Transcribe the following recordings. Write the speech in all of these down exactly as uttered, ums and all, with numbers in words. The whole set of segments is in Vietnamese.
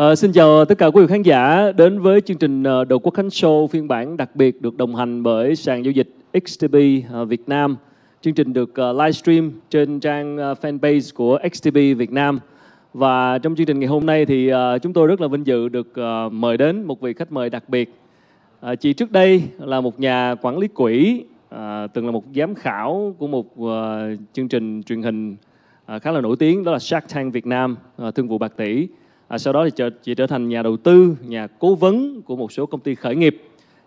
À, xin chào tất cả quý vị khán giả đến với chương trình Đầu Quốc Khánh Show phiên bản đặc biệt được đồng hành bởi sàn giao dịch ích tê bê Việt Nam. Chương trình được livestream trên trang fanpage của ích tê bê Việt Nam. Và trong chương trình ngày hôm nay thì chúng tôi rất là vinh dự được mời đến một vị khách mời đặc biệt. Chị trước đây là một nhà quản lý quỹ, từng là một giám khảo của một chương trình truyền hình khá là nổi tiếng, đó là Shark Tank Việt Nam, thương vụ bạc tỷ. À, sau đó thì chị trở thành nhà đầu tư, nhà cố vấn của một số công ty khởi nghiệp.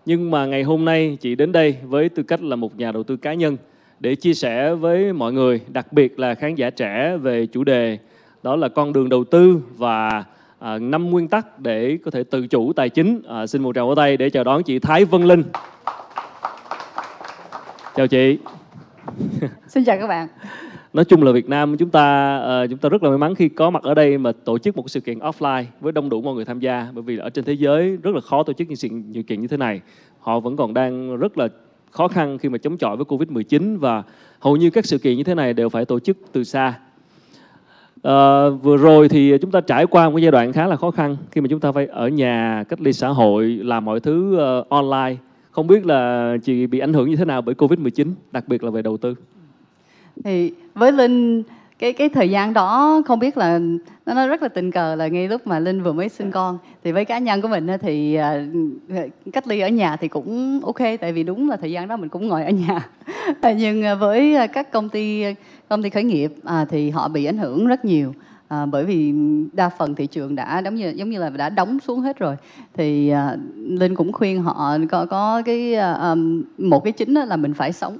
Nhưng mà ngày hôm nay chị đến đây với tư cách là một nhà đầu tư cá nhân để chia sẻ với mọi người, đặc biệt là khán giả trẻ, về chủ đề đó là con đường đầu tư và à, năm nguyên tắc để có thể tự chủ tài chính. À, xin một tràng vỗ tay để chào đón chị Thái Vân Linh. Chào chị. Xin chào các bạn. Nói chung là Việt Nam chúng ta chúng ta rất là may mắn khi có mặt ở đây mà tổ chức một sự kiện offline với đông đủ mọi người tham gia, bởi vì ở trên thế giới rất là khó tổ chức những sự những kiện như thế này. Họ vẫn còn đang rất là khó khăn khi mà chống chọi với Covid mười chín và hầu như các sự kiện như thế này đều phải tổ chức từ xa. À, vừa rồi thì chúng ta trải qua một giai đoạn khá là khó khăn khi mà chúng ta phải ở nhà, cách ly xã hội, làm mọi thứ uh, online. Không biết là chị bị ảnh hưởng như thế nào bởi Covid mười chín, đặc biệt là về đầu tư? Thì với Linh, cái cái thời gian đó không biết là nó rất là tình cờ là ngay lúc mà Linh vừa mới sinh con. Thì với cá nhân của mình thì cách ly ở nhà thì cũng ok, tại vì đúng là thời gian đó mình cũng ngồi ở nhà. Nhưng với các công ty công ty khởi nghiệp thì họ bị ảnh hưởng rất nhiều. À, bởi vì đa phần thị trường đã giống như, giống như là đã đóng xuống hết rồi. Thì à, Linh cũng khuyên họ có, có cái à, một cái chính là mình phải sống.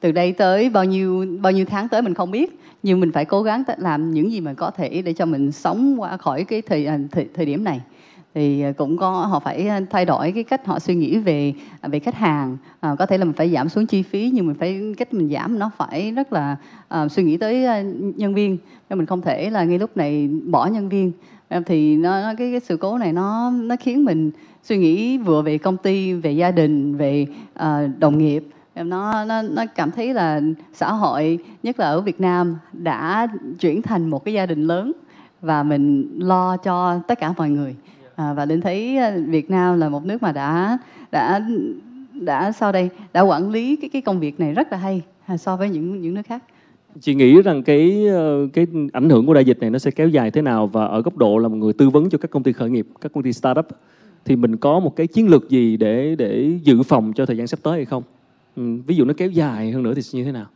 Từ đây tới bao nhiêu bao nhiêu tháng tới mình không biết, nhưng mình phải cố gắng làm những gì mà có thể để cho mình sống qua khỏi cái thời, thời, thời điểm này. Thì cũng có họ phải thay đổi cái cách họ suy nghĩ về về khách hàng. À, có thể là mình phải giảm xuống chi phí, nhưng mình phải cách mình giảm nó phải rất là à, suy nghĩ tới nhân viên. Nên mình không thể là ngay lúc này bỏ nhân viên. À, thì nó, nó cái, cái sự cố này nó nó khiến mình suy nghĩ vừa về công ty, về gia đình, về à, đồng nghiệp. Nó, nó, nó cảm thấy là xã hội, nhất là ở Việt Nam, đã chuyển thành một cái gia đình lớn và mình lo cho tất cả mọi người. À, và Linh thấy Việt Nam là một nước mà đã đã đã sau đây đã quản lý cái cái công việc này rất là hay so với những những nước khác. Chị nghĩ rằng cái cái ảnh hưởng của đại dịch này nó sẽ kéo dài thế nào, và ở góc độ là một người tư vấn cho các công ty khởi nghiệp, các công ty startup, thì mình có một cái chiến lược gì để để dự phòng cho thời gian sắp tới hay không? Ừ, ví dụ nó kéo dài hơn nữa thì như thế nào?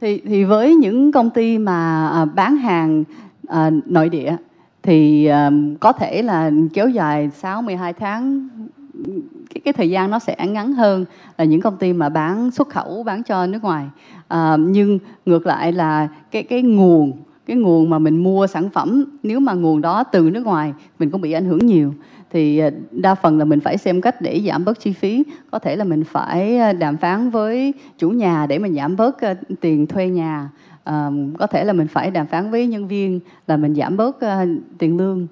Thì thì với những công ty mà à, bán hàng à, nội địa thì um, có thể là kéo dài sáu, mười hai tháng, cái, cái thời gian nó sẽ ngắn hơn là những công ty mà bán xuất khẩu, bán cho nước ngoài. Uh, nhưng ngược lại là cái cái nguồn, cái nguồn mà mình mua sản phẩm, nếu mà nguồn đó từ nước ngoài mình cũng bị ảnh hưởng nhiều. Thì đa phần là mình phải xem cách để giảm bớt chi phí. Có thể là mình phải đàm phán với chủ nhà để mình giảm bớt tiền thuê nhà. À, có thể là mình phải đàm phán với nhân viên là mình giảm bớt uh, tiền lương,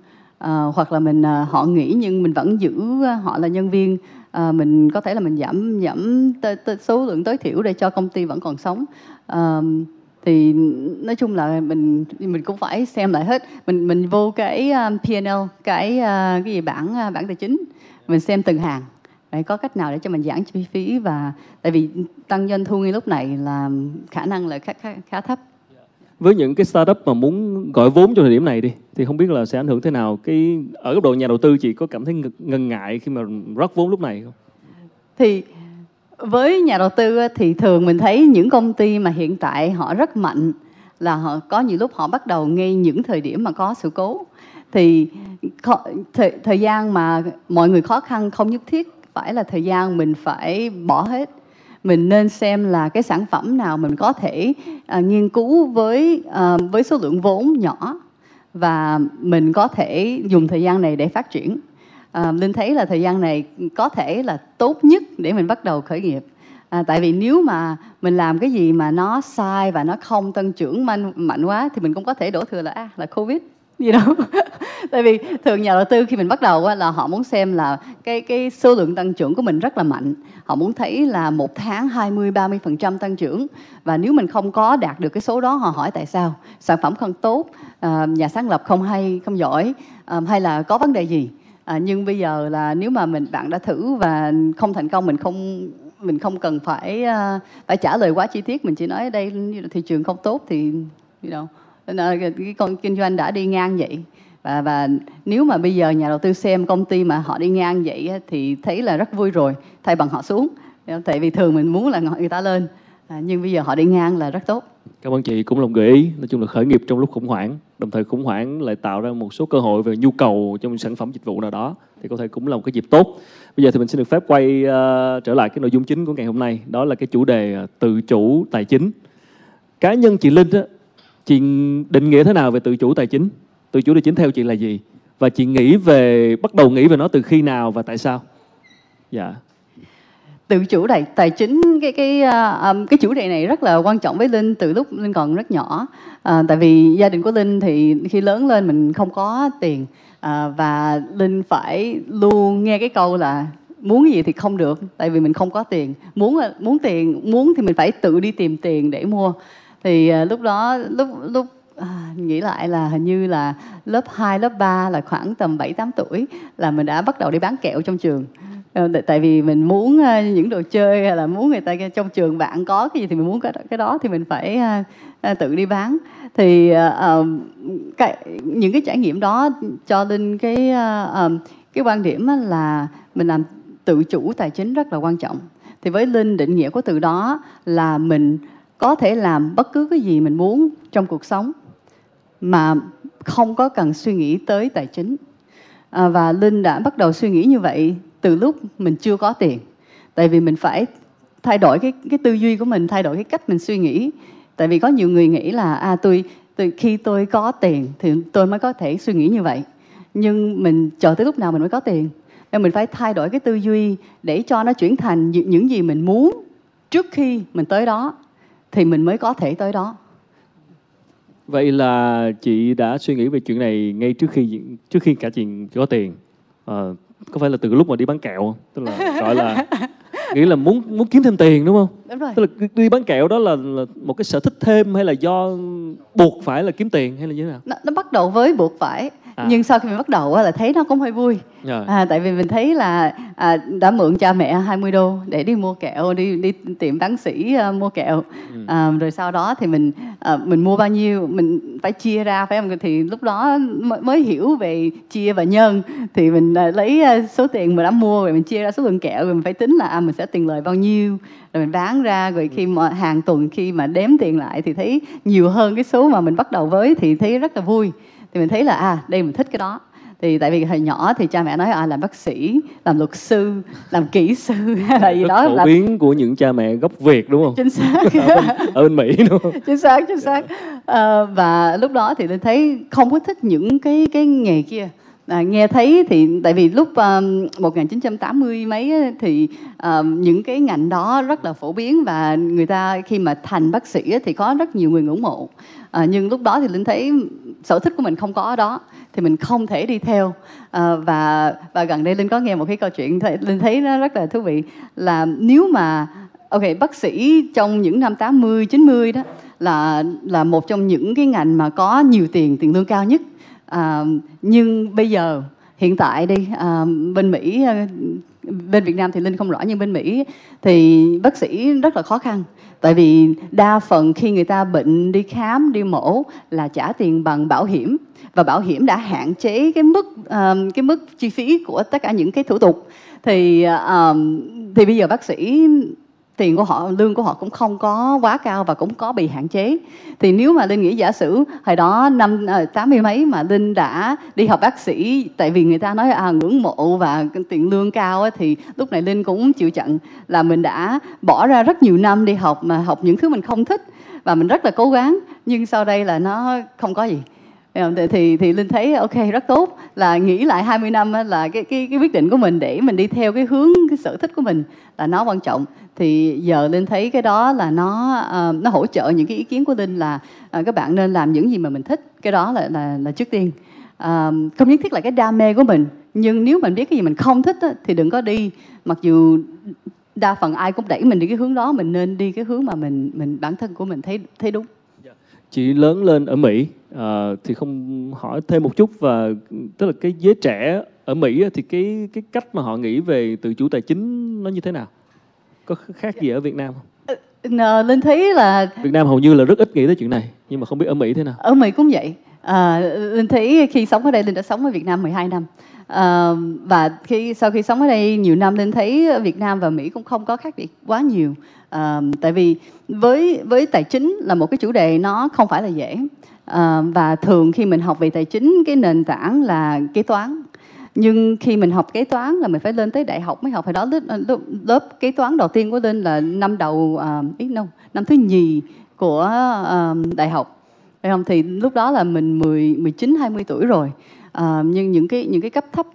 uh, hoặc là mình uh, họ nghỉ nhưng mình vẫn giữ uh, họ là nhân viên. Uh, mình có thể là mình giảm giảm số lượng tối thiểu để cho công ty vẫn còn sống. Uh, thì nói chung là mình mình cũng phải xem lại hết. Mình mình vô cái uh, pê and lờ, cái uh, cái gì bảng uh, bảng tài chính, mình xem từng hàng. Đấy, có cách nào để cho mình giảm chi phí, và tại vì tăng doanh thu ngay lúc này là khả năng là khá, khá, khá thấp. Với những cái startup mà muốn gọi vốn cho thời điểm này đi, thì không biết là sẽ ảnh hưởng thế nào? Cái ở góc độ nhà đầu tư, chị có cảm thấy ngần ngại khi mà rót vốn lúc này không? Thì với nhà đầu tư thì thường mình thấy những công ty mà hiện tại họ rất mạnh là họ có nhiều lúc họ bắt đầu ngay những thời điểm mà có sự cố. Thì thời, thời gian mà mọi người khó khăn không nhất thiết phải là thời gian mình phải bỏ hết. Mình nên xem là cái sản phẩm nào mình có thể uh, nghiên cứu với uh, với số lượng vốn nhỏ và mình có thể dùng thời gian này để phát triển. Uh, Linh thấy là thời gian này có thể là tốt nhất để mình bắt đầu khởi nghiệp. À, tại vì nếu mà mình làm cái gì mà nó sai và nó không tăng trưởng mạnh, mạnh quá thì mình cũng có thể đổ thừa là à, là Covid gì đâu. Tại vì thường nhà đầu tư khi mình bắt đầu là họ muốn xem là cái cái số lượng tăng trưởng của mình rất là mạnh. Họ muốn thấy là một tháng hai mươi, ba mươi phần trăm tăng trưởng. Và nếu mình không có đạt được cái số đó, họ hỏi tại sao. Sản phẩm không tốt, à, nhà sáng lập không hay, không giỏi, à, hay là có vấn đề gì. À, nhưng bây giờ là nếu mà mình bạn đã thử và không thành công, mình không mình không cần phải uh, phải trả lời quá chi tiết, mình chỉ nói ở đây thị trường không tốt thì you know, cái con kinh doanh đã đi ngang vậy. Và, và nếu mà bây giờ nhà đầu tư xem công ty mà họ đi ngang vậy thì thấy là rất vui rồi, thay bằng họ xuống. Tại vì thường mình muốn là người ta lên, à, nhưng bây giờ họ đi ngang là rất tốt. Cảm ơn chị cũng lòng gợi ý. Nói chung là khởi nghiệp trong lúc khủng hoảng, đồng thời khủng hoảng lại tạo ra một số cơ hội về nhu cầu trong sản phẩm dịch vụ nào đó, thì có thể cũng là một cái dịp tốt. Bây giờ thì mình xin được phép quay uh, trở lại cái nội dung chính của ngày hôm nay. Đó là cái chủ đề tự chủ tài chính. Cá nhân chị Linh á, chị định nghĩa thế nào về tự chủ tài chính? Tự chủ tài chính theo chị là gì? Và chị nghĩ về, bắt đầu nghĩ về nó từ khi nào và tại sao? Dạ. Tự chủ tài, tài chính, cái cái cái chủ đề này rất là quan trọng với Linh từ lúc Linh còn rất nhỏ. À, tại vì gia đình của Linh thì khi lớn lên mình không có tiền, à, và Linh phải luôn nghe cái câu là muốn gì thì không được, tại vì mình không có tiền. Muốn muốn tiền, muốn thì mình phải tự đi tìm tiền để mua. Thì à, lúc đó lúc lúc À, nghĩ lại là hình như là lớp hai, lớp ba là khoảng tầm bảy tám tuổi là mình đã bắt đầu đi bán kẹo trong trường. Tại vì mình muốn những đồ chơi hay là muốn người ta trong trường bạn có cái gì thì mình muốn cái đó thì mình phải tự đi bán. Thì uh, cái, những cái trải nghiệm đó cho Linh cái, uh, cái quan điểm là mình làm tự chủ tài chính rất là quan trọng. Thì với Linh, định nghĩa của từ đó là mình có thể làm bất cứ cái gì mình muốn trong cuộc sống mà không có cần suy nghĩ tới tài chính. À, và Linh đã bắt đầu suy nghĩ như vậy từ lúc mình chưa có tiền. Tại vì mình phải thay đổi cái, cái tư duy của mình, thay đổi cái cách mình suy nghĩ. Tại vì có nhiều người nghĩ là à, tôi, tôi khi tôi có tiền thì tôi mới có thể suy nghĩ như vậy. Nhưng mình chờ tới lúc nào mình mới có tiền. Nên mình phải thay đổi cái tư duy để cho nó chuyển thành những gì mình muốn trước khi mình tới đó thì mình mới có thể tới đó. Vậy là chị đã suy nghĩ về chuyện này ngay trước khi trước khi cả chị có tiền. À, có phải là từ lúc mà đi bán kẹo không? Tức là gọi là nghĩ là muốn muốn kiếm thêm tiền đúng không? Đúng rồi. Tức là đi bán kẹo đó là, là một cái sở thích thêm hay là do buộc phải là kiếm tiền hay là như thế nào? Nó, nó bắt đầu với buộc phải. À. Nhưng sau khi mình bắt đầu là thấy nó cũng hơi vui. À, tại vì mình thấy là à, đã mượn cha mẹ hai mươi đô để đi mua kẹo, đi đi tiệm bán sỉ uh, mua kẹo. Ừ. À, rồi sau đó thì mình uh, mình mua bao nhiêu, mình phải chia ra phải không? Thì lúc đó mới, mới hiểu về chia và nhân. Thì mình uh, lấy uh, số tiền mình đã mua rồi mình chia ra số lượng kẹo, rồi mình phải tính là à, mình sẽ tiền lời bao nhiêu. Rồi mình bán ra, rồi khi mà hàng tuần khi mà đếm tiền lại thì thấy nhiều hơn cái số mà mình bắt đầu với thì thấy rất là vui. Thì mình thấy là à, đây mình thích cái đó. Thì tại vì hồi nhỏ thì cha mẹ nói à, làm bác sĩ, làm luật sư, làm kỹ sư hay là gì rất đó. Rất phổ biến của những cha mẹ gốc Việt đúng không? Chính xác. Ở, bên, ở bên Mỹ đúng không? Chính xác, chính xác. À, và lúc đó thì mình thấy không có thích những cái cái nghề kia. À, nghe thấy thì tại vì lúc um, một nghìn chín trăm tám mươi mấy thì um, những cái ngành đó rất là phổ biến và người ta khi mà thành bác sĩ thì có rất nhiều người ngưỡng mộ. À, nhưng lúc đó thì Linh thấy sở thích của mình không có ở đó thì mình không thể đi theo. À, và và gần đây Linh có nghe một cái câu chuyện Linh thấy nó rất là thú vị là nếu mà ok bác sĩ trong những năm tám mươi chín mươi đó là là một trong những cái ngành mà có nhiều tiền tiền lương cao nhất. À, nhưng bây giờ hiện tại đi à, bên Mỹ, bên Việt Nam thì Linh không rõ, nhưng bên Mỹ thì bác sĩ rất là khó khăn. Tại vì đa phần khi người ta bệnh đi khám, đi mổ là trả tiền bằng bảo hiểm. Và bảo hiểm đã hạn chế cái mức uh, cái mức chi phí của tất cả những cái thủ tục. Thì uh, thì bây giờ bác sĩ tiền của họ, lương của họ cũng không có quá cao và cũng có bị hạn chế. Thì nếu mà Linh nghĩ giả sử hồi đó năm tám mươi mấy mà Linh đã đi học bác sĩ tại vì người ta nói à, ngưỡng mộ và tiền lương cao ấy, thì lúc này Linh cũng chịu trận là mình đã bỏ ra rất nhiều năm đi học mà học những thứ mình không thích và mình rất là cố gắng nhưng sau đây là nó không có gì. Thì, thì Linh thấy ok rất tốt là nghĩ lại hai mươi năm là cái, cái, cái quyết định của mình để mình đi theo cái hướng cái sở thích của mình là nó quan trọng. Thì giờ Linh thấy cái đó là nó uh, nó hỗ trợ những cái ý kiến của Linh là uh, các bạn nên làm những gì mà mình thích, cái đó là là, là trước tiên. Uh, không nhất thiết là cái đam mê của mình nhưng nếu mình biết cái gì mình không thích á, thì đừng có đi, mặc dù đa phần ai cũng đẩy mình đi cái hướng đó, mình nên đi cái hướng mà mình mình bản thân của mình thấy thấy đúng. Chị lớn lên ở Mỹ, à, thì không hỏi thêm một chút, và tức là cái giới trẻ ở Mỹ thì cái cái cách mà họ nghĩ về tự chủ tài chính nó như thế nào? Có khác gì ở Việt Nam không? À, Linh thấy là Việt Nam hầu như là rất ít nghĩ tới chuyện này, nhưng mà không biết ở Mỹ thế nào? Ở Mỹ cũng vậy. À, Linh thấy khi sống ở đây, Linh đã sống ở Việt Nam mười hai năm. À, và khi sau khi sống ở đây nhiều năm, Linh thấy Việt Nam và Mỹ cũng không có khác biệt quá nhiều. À, tại vì với với tài chính là một cái chủ đề nó không phải là dễ. À, và thường khi mình học về tài chính, cái nền tảng là kế toán. Nhưng khi mình học kế toán là mình phải lên tới đại học mới học. Hồi đó lớp, lớp kế toán đầu tiên của Linh là năm đầu, ít uh, no, năm thứ nhì của uh, đại học. Phải không? Thì lúc đó là mình mười, mười chín, hai mươi tuổi rồi. Uh, nhưng những cái những cái cấp thấp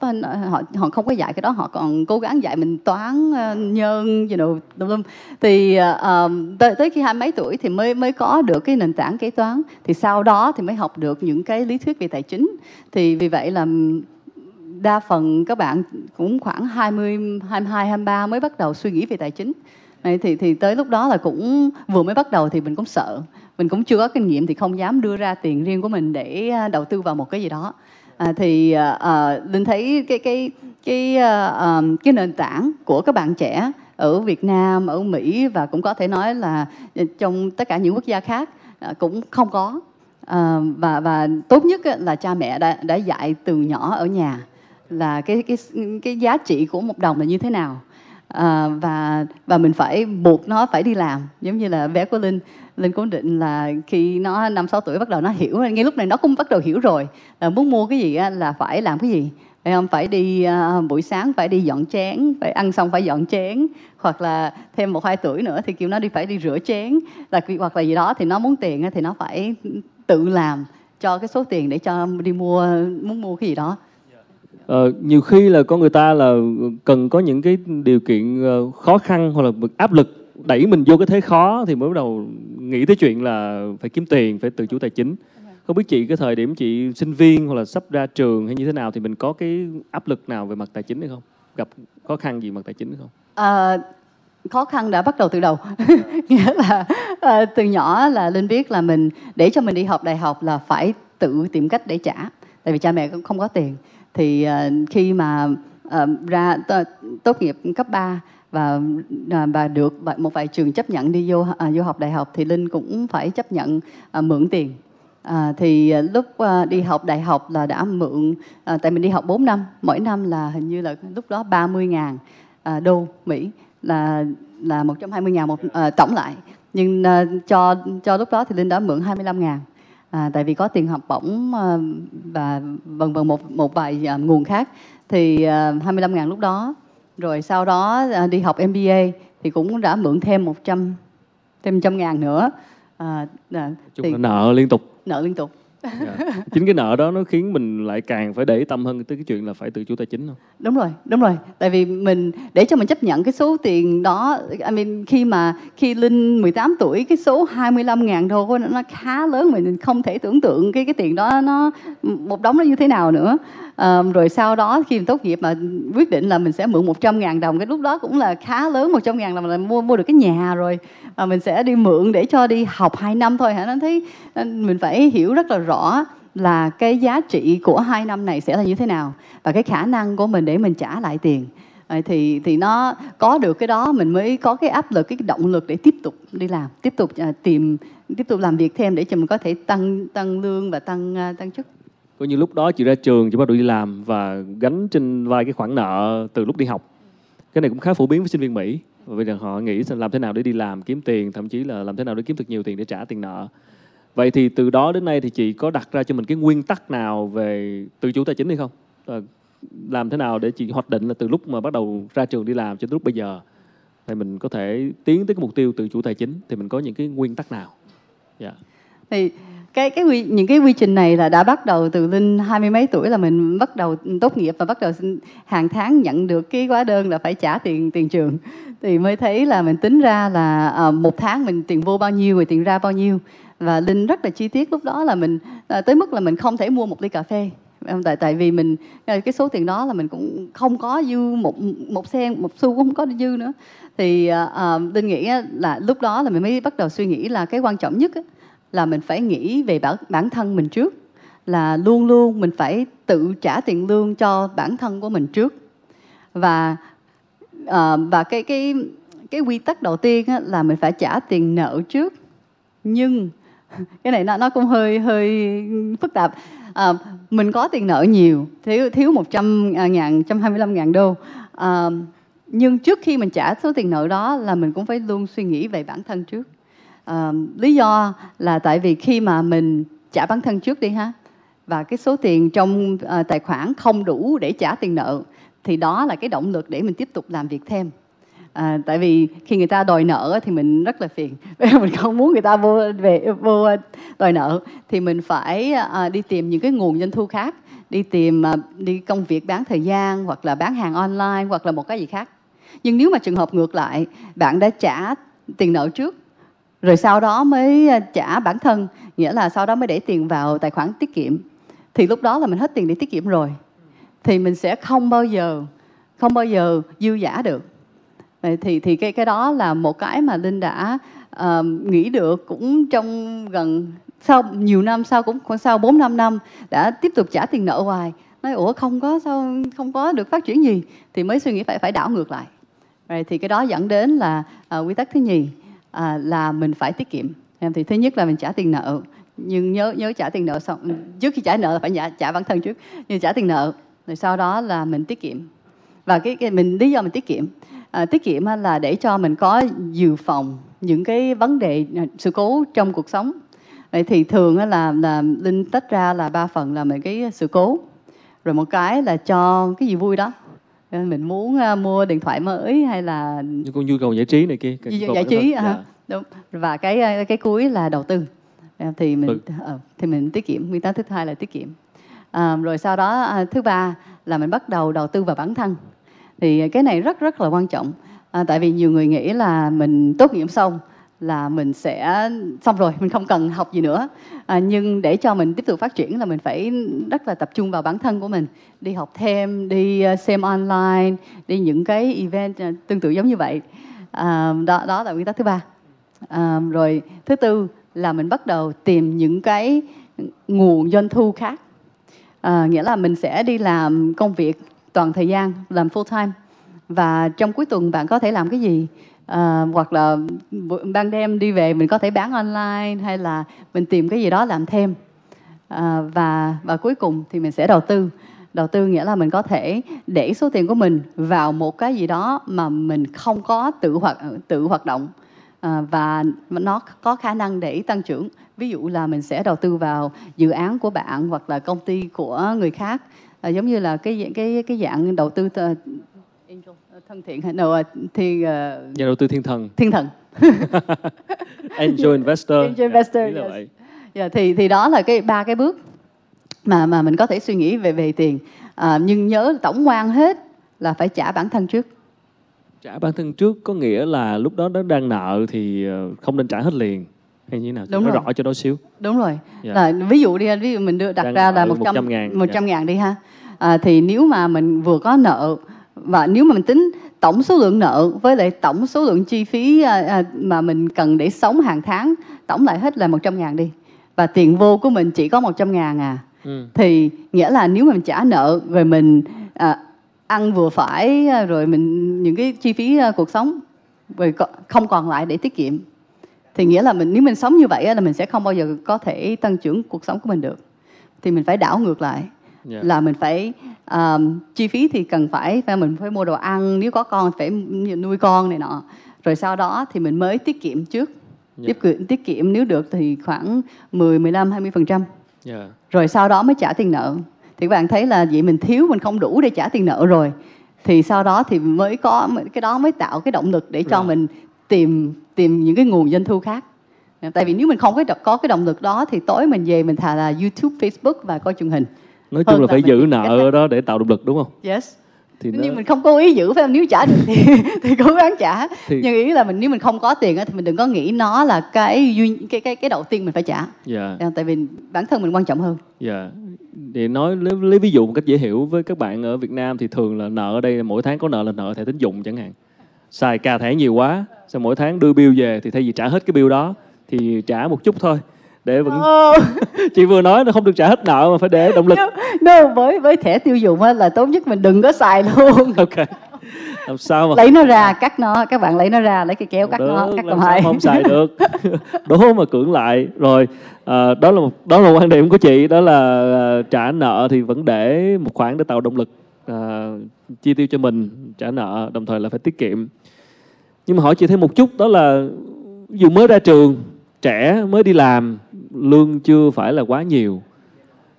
họ họ không có dạy cái đó, họ còn cố gắng dạy mình toán uh, nhân gì you know, đâu. Thì uh, tới, tới khi hai mấy tuổi thì mới mới có được cái nền tảng kế toán. Thì sau đó thì mới học được những cái lý thuyết về tài chính. Thì vì vậy là đa phần các bạn cũng khoảng hai mươi, hai mươi hai, hai mươi ba mới bắt đầu suy nghĩ về tài chính. Thì, thì tới lúc đó là cũng vừa mới bắt đầu thì mình cũng sợ. Mình cũng chưa có kinh nghiệm thì không dám đưa ra tiền riêng của mình để đầu tư vào một cái gì đó. À, thì à, Linh thấy cái, cái, cái, à, cái nền tảng của các bạn trẻ ở Việt Nam, ở Mỹ và cũng có thể nói là trong tất cả những quốc gia khác à, cũng không có. À, và, và tốt nhất là cha mẹ đã, đã dạy từ nhỏ ở nhà là cái cái cái giá trị của một đồng là như thế nào, à, và và mình phải buộc nó phải đi làm. Giống như là bé của Linh, Linh cố định là khi nó năm sáu tuổi bắt đầu nó hiểu, ngay lúc này nó cũng bắt đầu hiểu rồi là muốn mua cái gì là phải làm cái gì, phải không? Phải đi uh, buổi sáng phải đi dọn chén, phải ăn xong phải dọn chén, hoặc là thêm một hai tuổi nữa thì kêu nó đi phải đi rửa chén, là hoặc là gì đó. Thì nó muốn tiền thì nó phải tự làm cho cái số tiền để cho đi mua, muốn mua cái gì đó. Ờ, nhiều khi là con người ta là cần có những cái điều kiện khó khăn hoặc là áp lực đẩy mình vô cái thế khó thì mới bắt đầu nghĩ tới chuyện là phải kiếm tiền, phải tự chủ tài chính. Không biết chị cái thời điểm chị sinh viên hoặc là sắp ra trường hay như thế nào thì mình có cái áp lực nào về mặt tài chính hay không? Gặp khó khăn gì mặt tài chính hay không? À, khó khăn đã bắt đầu từ đầu. Nghĩa là à, từ nhỏ là Linh biết là mình để cho mình đi học đại học là phải tự tìm cách để trả. Tại vì cha mẹ cũng không có tiền. Thì uh, khi mà uh, ra tốt nghiệp cấp ba và, và được một vài trường chấp nhận đi vô, uh, vô học đại học thì Linh cũng phải chấp nhận uh, mượn tiền. Uh, thì uh, lúc uh, đi học đại học là đã mượn, uh, tại mình đi học bốn năm, mỗi năm là hình như là lúc đó ba mươi ngàn uh, đô Mỹ là, là một trăm hai mươi ngàn một, uh, tổng lại. Nhưng uh, cho, cho lúc đó thì Linh đã mượn hai mươi lăm ngàn. À, tại vì có tiền học bổng à, và vân vân một một vài à, nguồn khác thì à, hai mươi lăm ngàn lúc đó. Rồi sau đó à, đi học em bê a thì cũng đã mượn thêm một trăm ngàn nữa. À, à, thì... là nợ liên tục. Nợ liên tục. Yeah. Chính cái nợ đó nó khiến mình lại càng phải để tâm hơn tới cái chuyện là phải tự chủ tài chính không? Đúng rồi, đúng rồi. Tại vì mình để cho mình chấp nhận cái số tiền đó. I mean, khi mà khi Linh mười tám tuổi, cái số hai mươi lăm ngàn đô của nó, nó khá lớn, mình không thể tưởng tượng cái cái tiền đó nó một đống nó như thế nào nữa. À, rồi sau đó khi mình tốt nghiệp mà quyết định là mình sẽ mượn một trăm ngàn đồng, cái lúc đó cũng là khá lớn. Một trăm ngàn đồng là mua mua được cái nhà rồi. À, mình sẽ đi mượn để cho đi học hai năm thôi hả? Nó thấy mình phải hiểu rất là rõ là cái giá trị của hai năm này sẽ là như thế nào và cái khả năng của mình để mình trả lại tiền. Thì thì nó có được cái đó mình mới có cái áp lực, cái động lực để tiếp tục đi làm, tiếp tục tìm, tiếp tục làm việc thêm để cho mình có thể tăng tăng lương và tăng tăng chức. Coi như lúc đó chị ra trường, chị bắt đầu đi làm và gánh trên vai cái khoản nợ từ lúc đi học. Cái này cũng khá phổ biến với sinh viên Mỹ, bởi vì họ nghĩ làm thế nào để đi làm kiếm tiền, thậm chí là làm thế nào để kiếm thật nhiều tiền để trả tiền nợ. Vậy thì từ đó đến nay thì chị có đặt ra cho mình cái nguyên tắc nào về tự chủ tài chính hay không? Là làm thế nào để chị hoạch định là từ lúc mà bắt đầu ra trường đi làm cho tới lúc bây giờ thì mình có thể tiến tới cái mục tiêu tự chủ tài chính, thì mình có những cái nguyên tắc nào? Dạ. Yeah. Thì cái cái những cái quy trình này là đã bắt đầu từ Linh hai mươi mấy tuổi, là mình bắt đầu tốt nghiệp và bắt đầu hàng tháng nhận được cái hóa đơn là phải trả tiền tiền trường. Thì mới thấy là mình tính ra là à, một tháng mình tiền vô bao nhiêu rồi tiền ra bao nhiêu. Và Linh rất là chi tiết lúc đó, là mình tới mức là mình không thể mua một ly cà phê, tại tại vì mình cái số tiền đó là mình cũng không có dư một một sen một xu, cũng không có dư nữa. Thì uh, Linh nghĩ là lúc đó là mình mới bắt đầu suy nghĩ là cái quan trọng nhất là mình phải nghĩ về bản, bản thân mình trước. Là luôn luôn mình phải tự trả tiền lương cho bản thân của mình trước. Và uh, và cái cái cái quy tắc đầu tiên á, là mình phải trả tiền nợ trước. Nhưng cái này nó nó cũng hơi hơi phức tạp. À, mình có tiền nợ nhiều, thiếu thiếu một trăm ngàn, một trăm hai mươi lăm ngàn đô. À, nhưng trước khi mình trả số tiền nợ đó là mình cũng phải luôn suy nghĩ về bản thân trước. À, lý do là tại vì khi mà mình trả bản thân trước đi ha, và cái số tiền trong à, tài khoản không đủ để trả tiền nợ, thì đó là cái động lực để mình tiếp tục làm việc thêm. À, tại vì khi người ta đòi nợ thì mình rất là phiền, mình không muốn người ta vô, về, vô đòi nợ, thì mình phải à, đi tìm những cái nguồn doanh thu khác, đi tìm à, đi công việc bán thời gian, hoặc là bán hàng online, hoặc là một cái gì khác. Nhưng nếu mà trường hợp ngược lại, bạn đã trả tiền nợ trước, rồi sau đó mới trả bản thân, nghĩa là sau đó mới để tiền vào tài khoản tiết kiệm, thì lúc đó là mình hết tiền để tiết kiệm rồi, thì mình sẽ không bao giờ không bao giờ dư giả được. Thì, thì cái, cái đó là một cái mà Linh đã uh, nghĩ được cũng trong gần sau nhiều năm, sau cũng sau bốn năm năm đã tiếp tục trả tiền nợ hoài, nói ủa không có sao không có được phát triển gì, thì mới suy nghĩ phải phải đảo ngược lại. Rồi, thì cái đó dẫn đến là uh, quy tắc thứ nhì uh, là mình phải tiết kiệm. Thì thứ nhất là mình trả tiền nợ, nhưng nhớ nhớ trả tiền nợ xong, trước khi trả nợ là phải trả, trả bản thân trước, nhưng trả tiền nợ rồi sau đó là mình tiết kiệm. Và cái, cái mình lý do mình tiết kiệm À, tiết kiệm là để cho mình có dự phòng những cái vấn đề sự cố trong cuộc sống. Vậy thì thường là, là Linh tách ra là ba phần, là mấy cái sự cố, rồi một cái là cho cái gì vui đó, mình muốn mua điện thoại mới hay là những con nhu cầu giải trí này kia, giải, giải trí à, dạ. Đúng. Và cái cái cuối là đầu tư, thì mình ừ. thì mình tiết kiệm. Nguyên tắc thứ hai là tiết kiệm, à, rồi sau đó thứ ba là mình bắt đầu đầu tư vào bản thân. Thì cái này rất rất là quan trọng, à, tại vì nhiều người nghĩ là mình tốt nghiệp xong là mình sẽ xong rồi, mình không cần học gì nữa. À, nhưng để cho mình tiếp tục phát triển là mình phải rất là tập trung vào bản thân của mình, đi học thêm, đi xem online, đi những cái event tương tự giống như vậy. À, đó, đó là nguyên tắc thứ ba. À, rồi thứ tư là mình bắt đầu tìm những cái nguồn doanh thu khác, à, nghĩa là mình sẽ đi làm công việc toàn thời gian, làm full time, và trong cuối tuần bạn có thể làm cái gì, à, hoặc là ban đêm đi về mình có thể bán online, hay là mình tìm cái gì đó làm thêm, à, và và cuối cùng thì mình sẽ đầu tư. Đầu tư nghĩa là mình có thể để số tiền của mình vào một cái gì đó mà mình không có tự hoạt tự hoạt động, à, và nó có khả năng để tăng trưởng. Ví dụ là mình sẽ đầu tư vào dự án của bạn hoặc là công ty của người khác. À, giống như là cái cái cái dạng đầu tư thân thiện hay no, thì uh, nhà đầu tư thiên thần thiên thần angel investor, angel investor, yeah, yes. Yeah, thì thì đó là cái ba cái bước mà mà mình có thể suy nghĩ về về tiền, à, nhưng nhớ tổng quan hết là phải trả bản thân trước. Trả bản thân trước có nghĩa là lúc đó nó đang nợ thì không nên trả hết liền hay như thế nào, nó rõ cho đó xíu. Đúng rồi. Yeah. Là ví dụ đi, ví dụ mình đưa đặt đang ra là một trăm ngàn đi ha. À, thì nếu mà mình vừa có nợ, và nếu mà mình tính tổng số lượng nợ với lại tổng số lượng chi phí à, mà mình cần để sống hàng tháng, tổng lại hết là một trăm ngàn đi. Và tiền vô của mình chỉ có một trăm ngàn à. Ừ. Thì nghĩa là nếu mà mình trả nợ rồi mình à, ăn vừa phải, rồi mình những cái chi phí à, cuộc sống, rồi không còn lại để tiết kiệm. Thì nghĩa là mình nếu mình sống như vậy là mình sẽ không bao giờ có thể tăng trưởng cuộc sống của mình được. Thì mình phải đảo ngược lại. Yeah. Là mình phải um, chi phí thì cần phải, phải, mình phải mua đồ ăn, nếu có con phải nuôi con này nọ. Rồi sau đó thì mình mới tiết kiệm trước. Yeah. Tiếp kiệm, tiết kiệm nếu được thì khoảng mười, mười lăm, hai mươi phần trăm. Yeah. Rồi sau đó mới trả tiền nợ. Thì các bạn thấy là vậy, mình thiếu, mình không đủ để trả tiền nợ rồi. Thì sau đó thì mới có, cái đó mới tạo cái động lực để cho right. mình tìm... tìm những cái nguồn doanh thu khác. Tại vì nếu mình không có cái động lực đó thì tối mình về mình thà là YouTube, Facebook và coi truyền hình. Nói chung là phải giữ nợ đó để tạo động lực, đúng không? Yes. Thì nhưng đó... mình không cố ý giữ, phải không? Nếu trả được thì, thì cố gắng trả. Thì... Nhưng ý là mình nếu mình không có tiền thì mình đừng có nghĩ nó là cái cái cái, cái đầu tiên mình phải trả. Yeah. Tại vì bản thân mình quan trọng hơn. Yeah. Để nói lấy, lấy ví dụ một cách dễ hiểu với các bạn ở Việt Nam thì thường là nợ ở đây mỗi tháng có nợ là nợ thẻ tín dụng chẳng hạn. Xài cà thẻ nhiều quá, sau mỗi tháng đưa bill về thì thay vì trả hết cái bill đó thì trả một chút thôi để vẫn no. Chị vừa nói là không được trả hết nợ mà phải để động lực. No, no, với với thẻ tiêu dùng á là tốt nhất mình đừng có xài luôn. Ok. Làm sao mà lấy nó ra, cắt nó, các bạn lấy nó ra, lấy cái kéo cắt được, nó, cắt làm sao không xài được. Đố mà cưỡng lại rồi. À, đó là một, đó là quan điểm của chị, đó là trả nợ thì vẫn để một khoản để tạo động lực à, chi tiêu cho mình, trả nợ đồng thời là phải tiết kiệm. Nhưng mà hỏi chị thêm một chút, đó là dù mới ra trường, trẻ mới đi làm, lương chưa phải là quá nhiều,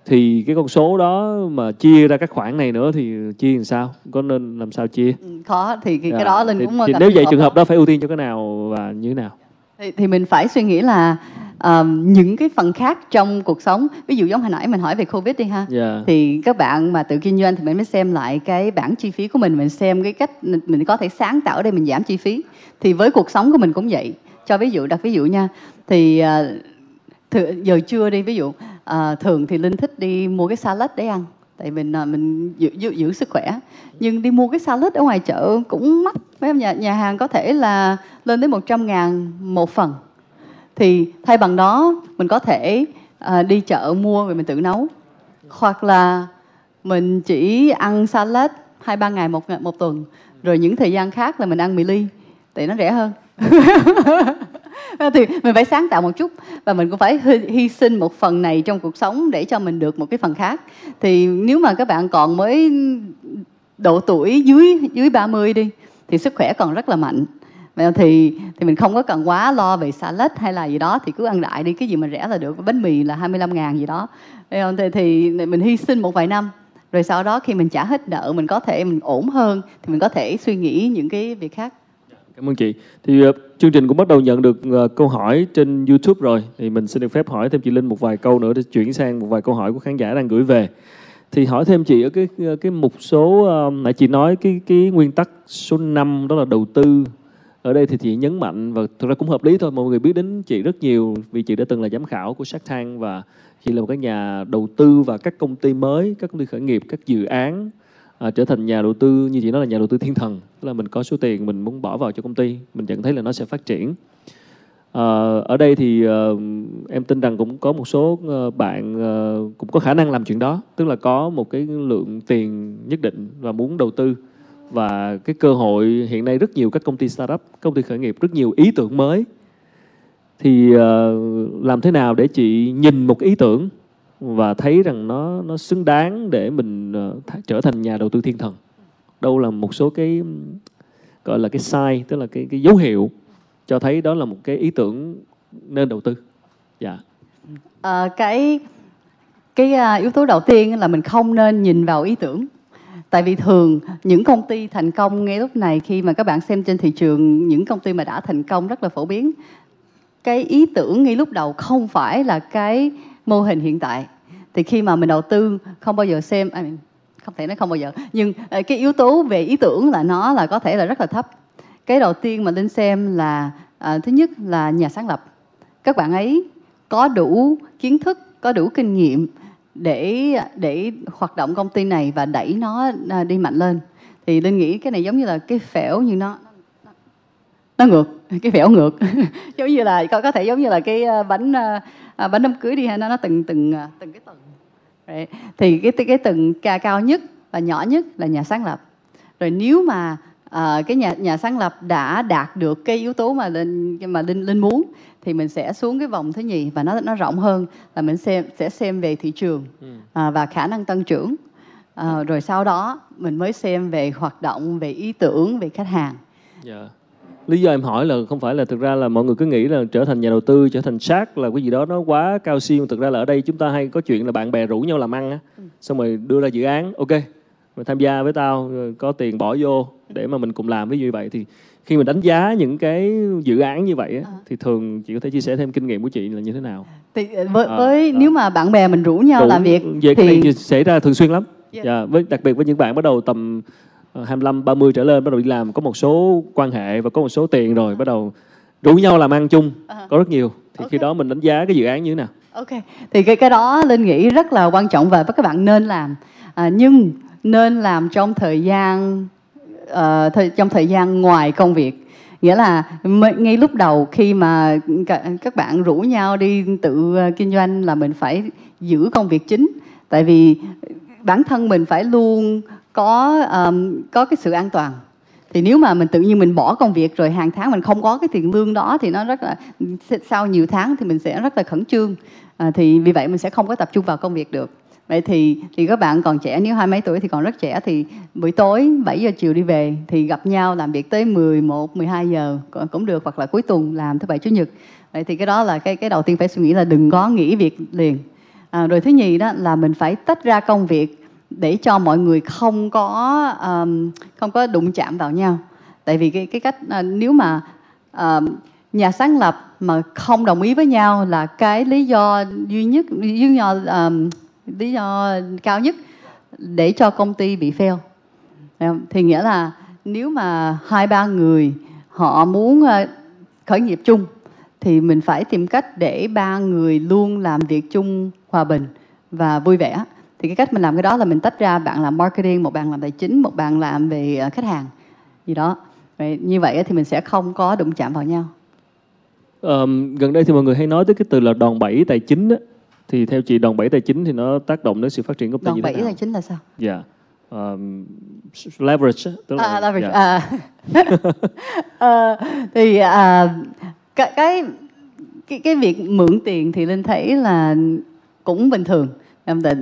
thì cái con số đó mà chia ra các khoản này nữa thì chia làm sao? Có nên làm sao chia? Khó, thì cái, à, cái đó Linh cũng... Thì, nếu vậy trường hợp đó phải ưu tiên cho cái nào và như thế nào? Thì, thì mình phải suy nghĩ là uh, những cái phần khác trong cuộc sống. Ví dụ giống hồi nãy mình hỏi về Covid đi ha. Yeah. Thì các bạn mà tự kinh doanh thì mình mới xem lại cái bảng chi phí của mình. Mình xem cái cách mình có thể sáng tạo ở đây mình giảm chi phí. Thì với cuộc sống của mình cũng vậy. Cho ví dụ, đặt ví dụ nha. Thì... Uh, Thử, giờ trưa đi ví dụ à, thường thì Linh thích đi mua cái salad để ăn, tại mình mình giữ, giữ, giữ sức khỏe, nhưng đi mua cái salad ở ngoài chợ cũng mắc. Mấy nhà nhà hàng có thể là lên đến một trăm ngàn một phần, thì thay bằng đó mình có thể à, đi chợ mua rồi mình tự nấu, hoặc là mình chỉ ăn salad hai ba ngày một một tuần, rồi những thời gian khác là mình ăn mì ly tại nó rẻ hơn. Thì mình phải sáng tạo một chút, và mình cũng phải hy sinh một phần này trong cuộc sống để cho mình được một cái phần khác. Thì nếu mà các bạn còn mới độ tuổi dưới dưới ba mươi đi, thì sức khỏe còn rất là mạnh, thì thì mình không có cần quá lo về salad hay là gì đó, thì cứ ăn đại đi, cái gì mà rẻ là được. Bánh mì là hai mươi lăm ngàn gì đó, thì, thì mình hy sinh một vài năm, rồi sau đó khi mình trả hết nợ, mình có thể mình ổn hơn, thì mình có thể suy nghĩ những cái việc khác. Cảm ơn chị. Thì uh, chương trình cũng bắt đầu nhận được uh, câu hỏi trên YouTube rồi. Thì mình xin được phép hỏi thêm chị Linh một vài câu nữa để chuyển sang một vài câu hỏi của khán giả đang gửi về. Thì hỏi thêm chị ở cái cái mục số uh, nãy chị nói cái cái nguyên tắc số năm, đó là đầu tư. Ở đây thì chị nhấn mạnh, và thực ra cũng hợp lý thôi, mọi người biết đến chị rất nhiều vì chị đã từng là giám khảo của Shark Tank, và chị là một cái nhà đầu tư và các công ty mới, các công ty khởi nghiệp, các dự án. À, trở thành nhà đầu tư, như chị nói là nhà đầu tư thiên thần, tức là mình có số tiền mình muốn bỏ vào cho công ty, mình nhận thấy là nó sẽ phát triển. à, Ở đây thì à, em tin rằng cũng có một số bạn à, cũng có khả năng làm chuyện đó, tức là có một cái lượng tiền nhất định và muốn đầu tư. Và cái cơ hội hiện nay rất nhiều các công ty startup, các công ty khởi nghiệp, rất nhiều ý tưởng mới. Thì à, làm thế nào để chị nhìn một cái ý tưởng và thấy rằng nó nó xứng đáng để mình uh, trở thành nhà đầu tư thiên thần? Đâu là một số cái gọi là cái sign, tức là cái, cái dấu hiệu cho thấy đó là một cái ý tưởng nên đầu tư. Dạ. À, cái cái uh, yếu tố đầu tiên là mình không nên nhìn vào ý tưởng. Tại vì thường những công ty thành công ngay lúc này, khi mà các bạn xem trên thị trường những công ty mà đã thành công rất là phổ biến, cái ý tưởng ngay lúc đầu không phải là cái mô hình hiện tại. Thì khi mà mình đầu tư, không bao giờ xem, I mean, không thể nói không bao giờ, nhưng cái yếu tố về ý tưởng là nó là có thể là rất là thấp. Cái đầu tiên mà Linh xem là à, thứ nhất là nhà sáng lập, các bạn ấy có đủ kiến thức, có đủ kinh nghiệm để để hoạt động công ty này và đẩy nó đi mạnh lên. Thì Linh nghĩ cái này giống như là cái phễu, như nó nó ngược, cái phễu ngược. Giống như là có, có thể giống như là cái bánh À, bánh đám cưới đi ha, nó, nó từng từng từng cái tầng. Đấy. Thì cái cái tầng cao nhất và nhỏ nhất là nhà sáng lập. Rồi nếu mà à, cái nhà nhà sáng lập đã đạt được cái yếu tố mà Linh mà Linh Linh muốn, thì mình sẽ xuống cái vòng thứ nhì, và nó nó rộng hơn là mình xem sẽ xem về thị trường à, và khả năng tăng trưởng. À, rồi sau đó mình mới xem về hoạt động, về ý tưởng, về khách hàng. Yeah. Lý do em hỏi là không phải là, thực ra là mọi người cứ nghĩ là trở thành nhà đầu tư, trở thành Shark là cái gì đó nó quá cao siêu. Thực ra là ở đây chúng ta hay có chuyện là bạn bè rủ nhau làm ăn á, xong rồi đưa ra dự án, ok, mình tham gia với tao, có tiền bỏ vô để mà mình cùng làm. Ví dụ như vậy, thì khi mình đánh giá những cái dự án như vậy á, thì thường chị có thể chia sẻ thêm kinh nghiệm của chị là như thế nào? Thì với, với à, nếu mà bạn bè mình rủ nhau đủ, làm việc về thì... cái này xảy ra thường xuyên lắm. Yeah. Yeah, với, đặc biệt với những bạn bắt đầu tầm hai mươi lăm, ba mươi trở lên, bắt đầu đi làm, có một số quan hệ và có một số tiền rồi, bắt đầu rủ nhau làm ăn chung, có rất nhiều. Thì okay, khi đó mình đánh giá cái dự án như thế nào? Ok, thì cái, cái đó Linh nghĩ rất là quan trọng và các bạn nên làm. À, nhưng nên làm trong thời gian uh, thời, trong thời gian ngoài công việc. Nghĩa là ngay lúc đầu khi mà các bạn rủ nhau đi tự kinh doanh là mình phải giữ công việc chính. Tại vì bản thân mình phải luôn có um, có cái sự an toàn. Thì nếu mà mình tự nhiên mình bỏ công việc rồi hàng tháng mình không có cái tiền lương đó thì nó rất là, sau nhiều tháng thì mình sẽ rất là khẩn trương. À, thì vì vậy mình sẽ không có tập trung vào công việc được. Vậy thì, thì các bạn còn trẻ, nếu hai mấy tuổi thì còn rất trẻ, thì buổi tối bảy giờ chiều đi về thì gặp nhau làm việc tới mười một, mười hai giờ cũng được, hoặc là cuối tuần làm thứ bảy chủ nhật. Vậy thì cái đó là cái, cái đầu tiên phải suy nghĩ là đừng có nghỉ việc liền. À, rồi thứ nhì đó là mình phải tách ra công việc để cho mọi người không có um, không có đụng chạm vào nhau. Tại vì cái, cái cách uh, nếu mà uh, nhà sáng lập mà không đồng ý với nhau là cái lý do duy nhất, duy nhất um, lý do cao nhất để cho công ty bị fail. Thì nghĩa là nếu mà hai ba người họ muốn khởi nghiệp chung thì mình phải tìm cách để ba người luôn làm việc chung hòa bình và vui vẻ. Thì cái cách mình làm cái đó là mình tách ra, bạn làm marketing, một bạn làm tài chính, một bạn làm về khách hàng gì đó. Vậy, như vậy thì mình sẽ không có đụng chạm vào nhau. Um, gần đây thì mọi người hay nói tới cái từ là đòn bẩy tài chính đó. Thì theo chị, đòn bẩy tài chính thì nó tác động đến sự phát triển công ty như thế nào? Đòn bẩy tài chính là sao? Dạ. Yeah. Um, leverage. Tức là, à, leverage. Yeah. À. uh, thì uh, cái, cái, cái, cái việc mượn tiền thì Linh thấy là cũng bình thường.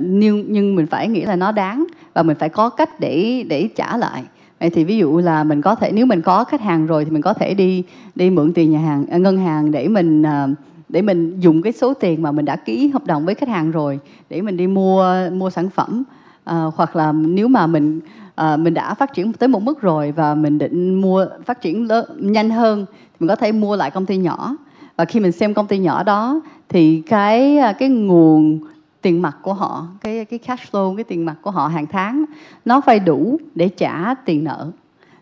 Nhưng, nhưng mình phải nghĩ là nó đáng và mình phải có cách để, để trả lại. Vậy thì ví dụ là mình có thể, nếu mình có khách hàng rồi thì mình có thể đi, đi mượn tiền nhà hàng, ngân hàng để mình... Uh, để mình dùng cái số tiền mà mình đã ký hợp đồng với khách hàng rồi để mình đi mua mua sản phẩm, à, hoặc là nếu mà mình à, mình đã phát triển tới một mức rồi và mình định mua phát triển lớn, nhanh hơn thì mình có thể mua lại công ty nhỏ. Và khi mình xem công ty nhỏ đó thì cái cái nguồn tiền mặt của họ, cái cái cash flow, cái tiền mặt của họ hàng tháng nó phải đủ để trả tiền nợ.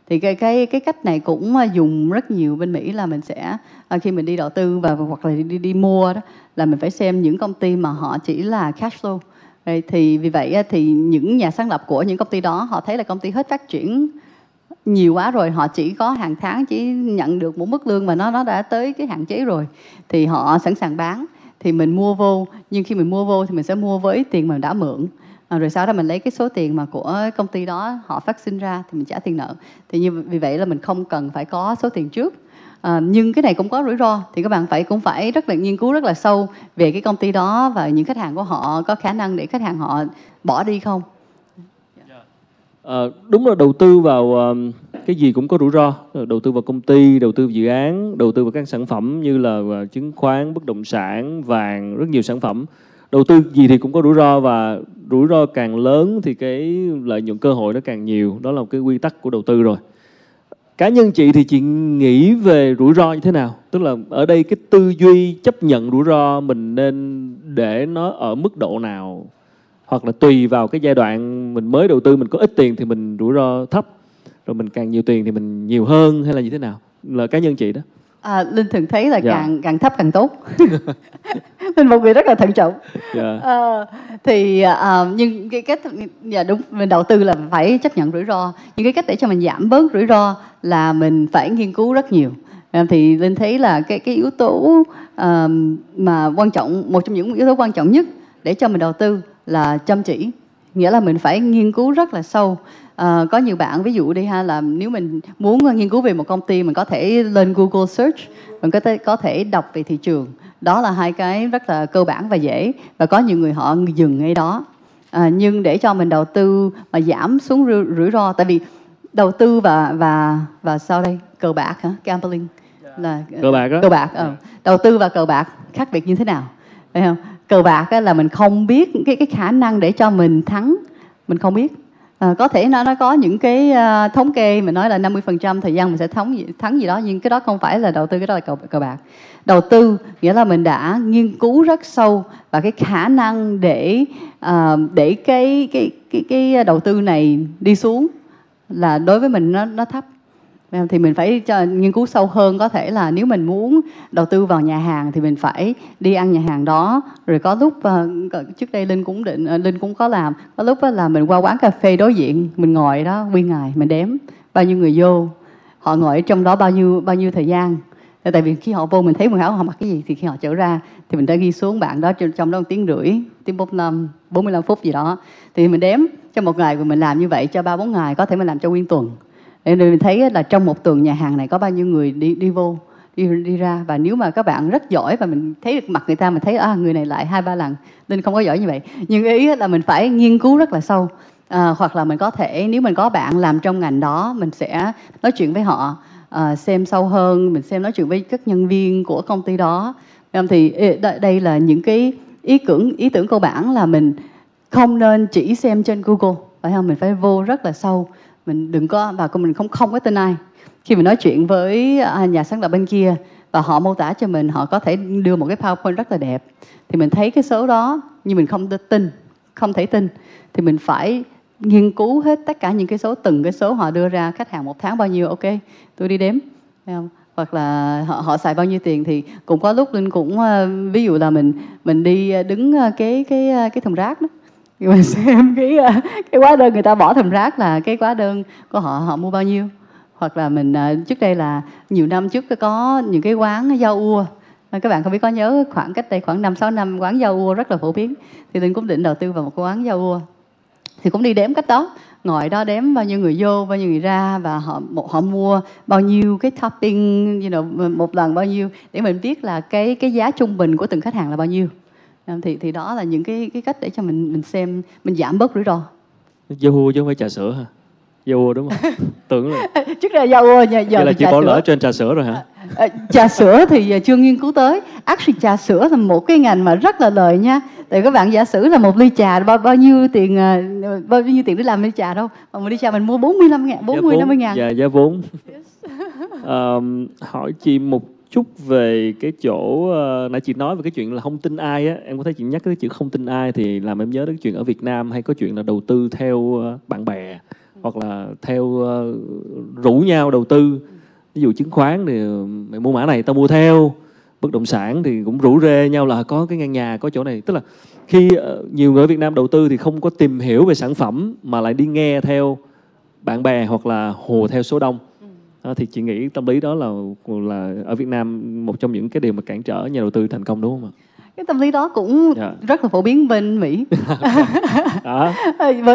Thì cái, cái, cái cách này cũng dùng rất nhiều bên Mỹ, là mình sẽ khi mình đi đầu tư và hoặc là đi, đi mua đó, là mình phải xem những công ty mà họ chỉ là cash flow. Thì vì vậy thì những nhà sáng lập của những công ty đó họ thấy là công ty hết phát triển nhiều quá rồi, họ chỉ có hàng tháng chỉ nhận được một mức lương mà nó, nó đã tới cái hạn chế rồi thì họ sẵn sàng bán. Thì mình mua vô, nhưng khi mình mua vô thì mình sẽ mua với tiền mà mình đã mượn. À, rồi sau đó mình lấy cái số tiền mà của công ty đó họ phát sinh ra thì mình trả tiền nợ. Thì như vì vậy là mình không cần phải có số tiền trước. À, nhưng cái này cũng có rủi ro, thì các bạn phải cũng phải rất là nghiên cứu rất là sâu về cái công ty đó và những khách hàng của họ, có khả năng để khách hàng họ bỏ đi không. À, đúng là đầu tư vào cái gì cũng có rủi ro, đầu tư vào công ty, đầu tư vào dự án, đầu tư vào các sản phẩm như là chứng khoán, bất động sản, vàng, rất nhiều sản phẩm. Đầu tư gì thì cũng có rủi ro, và rủi ro càng lớn thì cái lợi nhuận cơ hội nó càng nhiều. Đó là một cái quy tắc của đầu tư rồi. Cá nhân chị thì chị nghĩ về rủi ro như thế nào? Tức là ở đây cái tư duy chấp nhận rủi ro mình nên để nó ở mức độ nào? Hoặc là tùy vào cái giai đoạn mình mới đầu tư, mình có ít tiền thì mình rủi ro thấp, rồi mình càng nhiều tiền thì mình nhiều hơn, hay là như thế nào? Là cá nhân chị đó. À, Linh thường thấy là càng yeah. càng thấp càng tốt. Linh một người rất là thận trọng. Yeah. À, thì uh, nhưng cái cách dạ đúng, mình đầu tư là phải chấp nhận rủi ro. Nhưng cái cách để cho mình giảm bớt rủi ro là mình phải nghiên cứu rất nhiều. À, thì Linh thấy là cái cái yếu tố uh, mà quan trọng, một trong những yếu tố quan trọng nhất để cho mình đầu tư là chăm chỉ. Nghĩa là mình phải nghiên cứu rất là sâu. À, có nhiều bạn ví dụ đi ha, là nếu mình muốn nghiên cứu về một công ty, mình có thể lên Google search, mình có thể, có thể đọc về thị trường. Đó là hai cái rất là cơ bản và dễ, và có nhiều người họ dừng ngay đó. À, nhưng để cho mình đầu tư mà giảm xuống rủi ro, tại vì đầu tư và và và sau đây cờ bạc hả, gambling là cờ bạc đó. Cờ bạc, ừ. Đầu tư và cờ bạc khác biệt như thế nào? Phải không? Cờ bạc là mình không biết cái cái khả năng để cho mình thắng, mình không biết. À, có thể nó nó có những cái uh, thống kê mình nói là năm mươi phần trăm thời gian mình sẽ thắng gì, thắng gì đó, nhưng cái đó không phải là đầu tư, cái đó là cờ, cờ bạc. Đầu tư nghĩa là mình đã nghiên cứu rất sâu và cái khả năng để uh, để cái, cái cái cái đầu tư này đi xuống là đối với mình nó nó thấp. Thì mình phải cho, nghiên cứu sâu hơn. Có thể là nếu mình muốn đầu tư vào nhà hàng thì mình phải đi ăn nhà hàng đó. Rồi có lúc uh, trước đây Linh cũng định uh, Linh cũng có làm, có lúc uh, là mình qua quán cà phê đối diện, mình ngồi đó nguyên ngày, mình đếm bao nhiêu người vô, họ ngồi ở trong đó bao nhiêu bao nhiêu thời gian. Tại vì khi họ vô mình thấy quần áo họ mặc cái gì, thì khi họ trở ra thì mình đã ghi xuống bạn đó trong đó một tiếng rưỡi, tiếng bốn mươi lăm phút gì đó. Thì mình đếm trong một ngày, mình làm như vậy cho ba bốn ngày, có thể mình làm cho nguyên tuần. Nên mình thấy là trong một tuần nhà hàng này có bao nhiêu người đi đi vô, đi, đi ra. Và nếu mà các bạn rất giỏi và mình thấy được mặt người ta, mình thấy à, người này lại hai ba lần, nên không có giỏi như vậy. Nhưng ý là mình phải nghiên cứu rất là sâu. À, hoặc là mình có thể, nếu mình có bạn làm trong ngành đó, mình sẽ nói chuyện với họ, à, xem sâu hơn, mình xem nói chuyện với các nhân viên của công ty đó. Thì đây là những cái ý tưởng, ý tưởng cơ bản là mình không nên chỉ xem trên Google, phải không? Mình phải vô rất là sâu. Mình đừng có, và mình không không có tên ai. Khi mình nói chuyện với nhà sáng lập bên kia và họ mô tả cho mình, họ có thể đưa một cái PowerPoint rất là đẹp, thì mình thấy cái số đó nhưng mình không tin, không thể tin. Thì mình phải nghiên cứu hết tất cả những cái số, từng cái số họ đưa ra. Khách hàng một tháng bao nhiêu, ok, tôi đi đếm. Hoặc là họ, họ xài bao nhiêu tiền. Thì cũng có lúc Linh cũng, ví dụ là mình mình đi đứng cái cái cái thùng rác đó, mình xem cái cái hóa đơn người ta bỏ thùng rác là cái hóa đơn của họ, họ mua bao nhiêu. Hoặc là mình trước đây là nhiều năm trước có những cái quán rau ua, các bạn không biết có nhớ khoảng cách đây khoảng năm sáu năm quán rau ua rất là phổ biến. Thì Linh cũng định đầu tư vào một quán rau ua, thì cũng đi đếm cách đó, ngồi đó đếm bao nhiêu người vô, bao nhiêu người ra, và họ họ mua bao nhiêu cái topping, you know, một lần bao nhiêu, để mình biết là cái cái giá trung bình của từng khách hàng là bao nhiêu. Thì thì đó là những cái cái cách để cho mình mình xem, mình giảm bớt rủi ro. Yahoo chứ không phải trà sữa hả? Yahoo đúng không? Tưởng là trước đây Yahoo, giờ giờ là chị bỏ lỡ trên trà sữa rồi hả? À, trà sữa thì chưa nghiên cứu tới. Actually trà sữa là một cái ngành mà rất là lời nha. Tại các bạn giả sử là một ly trà bao, bao nhiêu tiền, bao nhiêu tiền để làm ly trà đâu. Mà một ly trà mình mua bốn mươi lăm ngàn, bốn mươi năm mươi ngàn. Dạ, giá vốn. À, hỏi chị một chút về cái chỗ nãy chị nói về cái chuyện là không tin ai á. Em có thấy chị nhắc cái chữ không tin ai thì làm em nhớ đến cái chuyện ở Việt Nam hay có chuyện là đầu tư theo bạn bè, hoặc là theo rủ nhau đầu tư. Ví dụ chứng khoán thì mày mua mã này tao mua theo, bất động sản thì cũng rủ rê nhau là có cái ngang nhà, có chỗ này. Tức là khi nhiều người ở Việt Nam đầu tư thì không có tìm hiểu về sản phẩm mà lại đi nghe theo bạn bè hoặc là hùa theo số đông. Đó, thì chị nghĩ tâm lý đó là là ở Việt Nam một trong những cái điều mà cản trở nhà đầu tư thành công đúng không ạ? Cái tâm lý đó cũng yeah. rất là phổ biến bên Mỹ. Đó.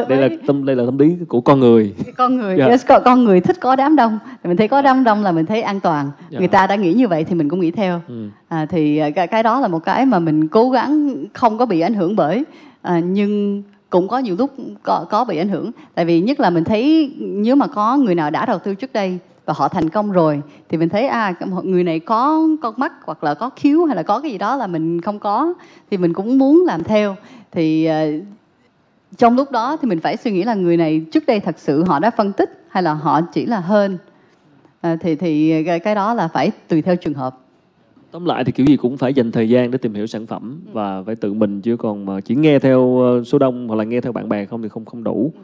Đây là tâm đây là tâm lý của con người. Con người, yeah. yes, con, con người thích có đám đông. Mình thấy có đám đông là mình thấy an toàn. Yeah. Người ta đã nghĩ như vậy thì mình cũng nghĩ theo. Mm. À, thì cái, cái đó là một cái mà mình cố gắng không có bị ảnh hưởng bởi. À, nhưng cũng có nhiều lúc có, có bị ảnh hưởng. Tại vì nhất là mình thấy nếu mà có người nào đã đầu tư trước đây và họ thành công rồi thì mình thấy à, người này có con mắt hoặc là có khiếu hay là có cái gì đó là mình không có, thì mình cũng muốn làm theo. Thì uh, trong lúc đó thì mình phải suy nghĩ là người này trước đây thật sự họ đã phân tích hay là họ chỉ là hên. Uh, thì thì cái, cái đó là phải tùy theo trường hợp. Tóm lại thì kiểu gì cũng phải dành thời gian để tìm hiểu sản phẩm ừ. và phải tự mình, chứ còn mà chỉ nghe theo số đông hoặc là nghe theo bạn bè không thì không không đủ. Ừ.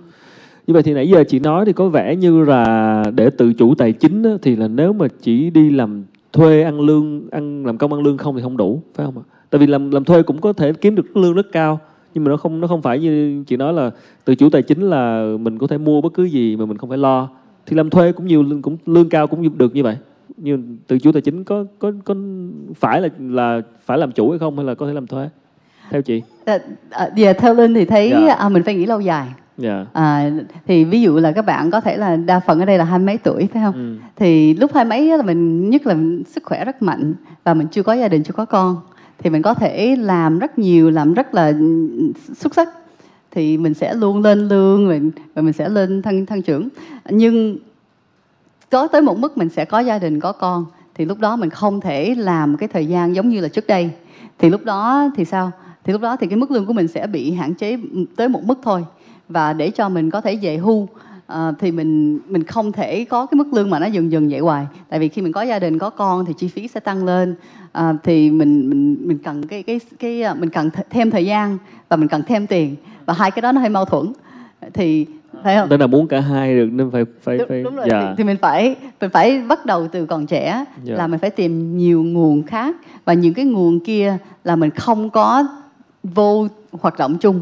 Như vậy thì nãy giờ chị nói thì có vẻ như là để tự chủ tài chính á, thì là nếu mà chỉ đi làm thuê ăn lương, ăn làm công ăn lương không thì không đủ, phải không ạ? Tại vì làm làm thuê cũng có thể kiếm được lương rất cao, nhưng mà nó không nó không phải như chị nói là tự chủ tài chính là mình có thể mua bất cứ gì mà mình không phải lo. Thì làm thuê cũng nhiều lương, cũng lương cao cũng được như vậy. Nhưng tự chủ tài chính có có có phải là là phải làm chủ hay không, hay là có thể làm thuê? Theo chị. Dạ, à, yeah, theo Linh thì thấy yeah. à, mình phải nghĩ lâu dài. Yeah. À, thì ví dụ là các bạn có thể là đa phần ở đây là hai mấy tuổi phải không? Ừ. Thì lúc hai mấy là mình nhất là sức khỏe rất mạnh và mình chưa có gia đình, chưa có con, thì mình có thể làm rất nhiều, làm rất là xuất sắc, thì mình sẽ luôn lên lương, mình và mình sẽ lên thăng thăng trưởng. Nhưng có tới một mức mình sẽ có gia đình, có con, thì lúc đó mình không thể làm cái thời gian giống như là trước đây. Thì lúc đó thì sao? Thì lúc đó thì cái mức lương của mình sẽ bị hạn chế tới một mức thôi. Và để cho mình có thể về hưu à, thì mình mình không thể có cái mức lương mà nó dần dần vậy hoài. Tại vì khi mình có gia đình, có con thì chi phí sẽ tăng lên. À, thì mình mình mình cần cái cái cái mình cần thêm thời gian và mình cần thêm tiền, và hai cái đó nó hơi mâu thuẫn. Thì phải không? Nên là muốn cả hai được nên phải phải đúng, phải đúng rồi. Dạ. Thì, thì mình phải mình phải bắt đầu từ còn trẻ, dạ. là mình phải tìm nhiều nguồn khác, và những cái nguồn kia là mình không có vô hoạt động chung.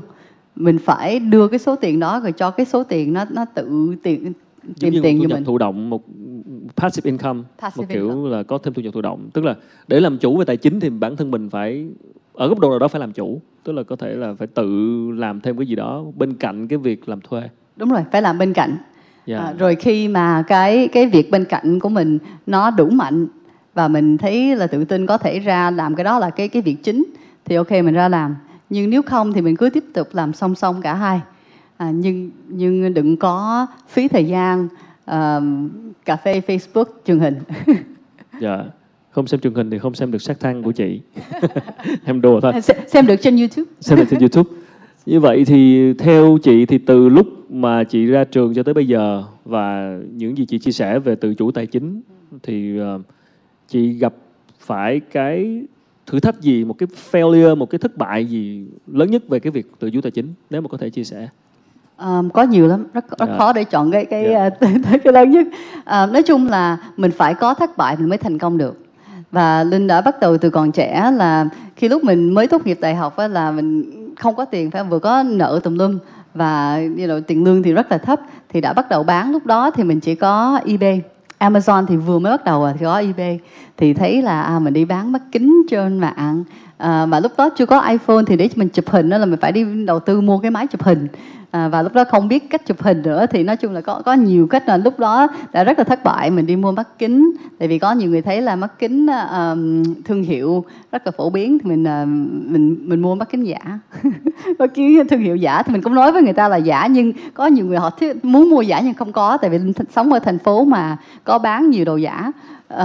Mình phải đưa cái số tiền đó rồi cho cái số tiền nó nó tự tiền, tìm tiền như mình. Giống như một nhận thụ động, một passive income, passive một kiểu income. Là có thêm thu nhập thụ động, tức là để làm chủ về tài chính thì bản thân mình phải ở góc độ nào đó phải làm chủ, tức là có thể là phải tự làm thêm cái gì đó bên cạnh cái việc làm thuê. Đúng rồi, phải làm bên cạnh. Yeah. À, rồi khi mà cái cái việc bên cạnh của mình nó đủ mạnh và mình thấy là tự tin có thể ra làm cái đó là cái cái việc chính thì ok mình ra làm. Nhưng nếu không thì mình cứ tiếp tục làm song song cả hai. À, nhưng nhưng đừng có phí thời gian uh, cà phê Facebook truyền hình. Dạ. Yeah. Không xem truyền hình thì không xem được Shark Tank của chị. Em đùa thôi. Xem, xem được trên YouTube. Xem được trên YouTube. Như vậy thì theo chị thì từ lúc mà chị ra trường cho tới bây giờ và những gì chị chia sẻ về tự chủ tài chính thì uh, chị gặp phải cái thử thách gì, một cái failure, một cái thất bại gì lớn nhất về cái việc tự chủ tài chính nếu mà có thể chia sẻ? Um, có nhiều lắm, rất, rất yeah. khó để chọn cái cái yeah. uh, cái lớn nhất. Uh, nói chung là mình phải có thất bại mình mới thành công được. Và Linh đã bắt đầu từ còn trẻ là khi lúc mình mới tốt nghiệp đại học á, là mình không có tiền, phải vừa có nợ tùm lum và you know, tiền lương thì rất là thấp thì đã bắt đầu bán. Lúc đó thì mình chỉ có eBay, Amazon thì vừa mới bắt đầu thì có eBay thì thấy là à, mình đi bán mắt kính trên mạng à, và lúc đó chưa có iPhone thì để mình chụp hình đó là mình phải đi đầu tư mua cái máy chụp hình à, và lúc đó không biết cách chụp hình nữa thì nói chung là có có nhiều cách là lúc đó đã rất là thất bại. Mình đi mua mắt kính tại vì có nhiều người thấy là mắt kính um, thương hiệu rất là phổ biến thì mình uh, mình mình mua mắt kính giả mắt kính thương hiệu giả thì mình cũng nói với người ta là giả nhưng có nhiều người họ thích, muốn mua giả nhưng không có tại vì sống ở thành phố mà có bán nhiều đồ giả. Uh,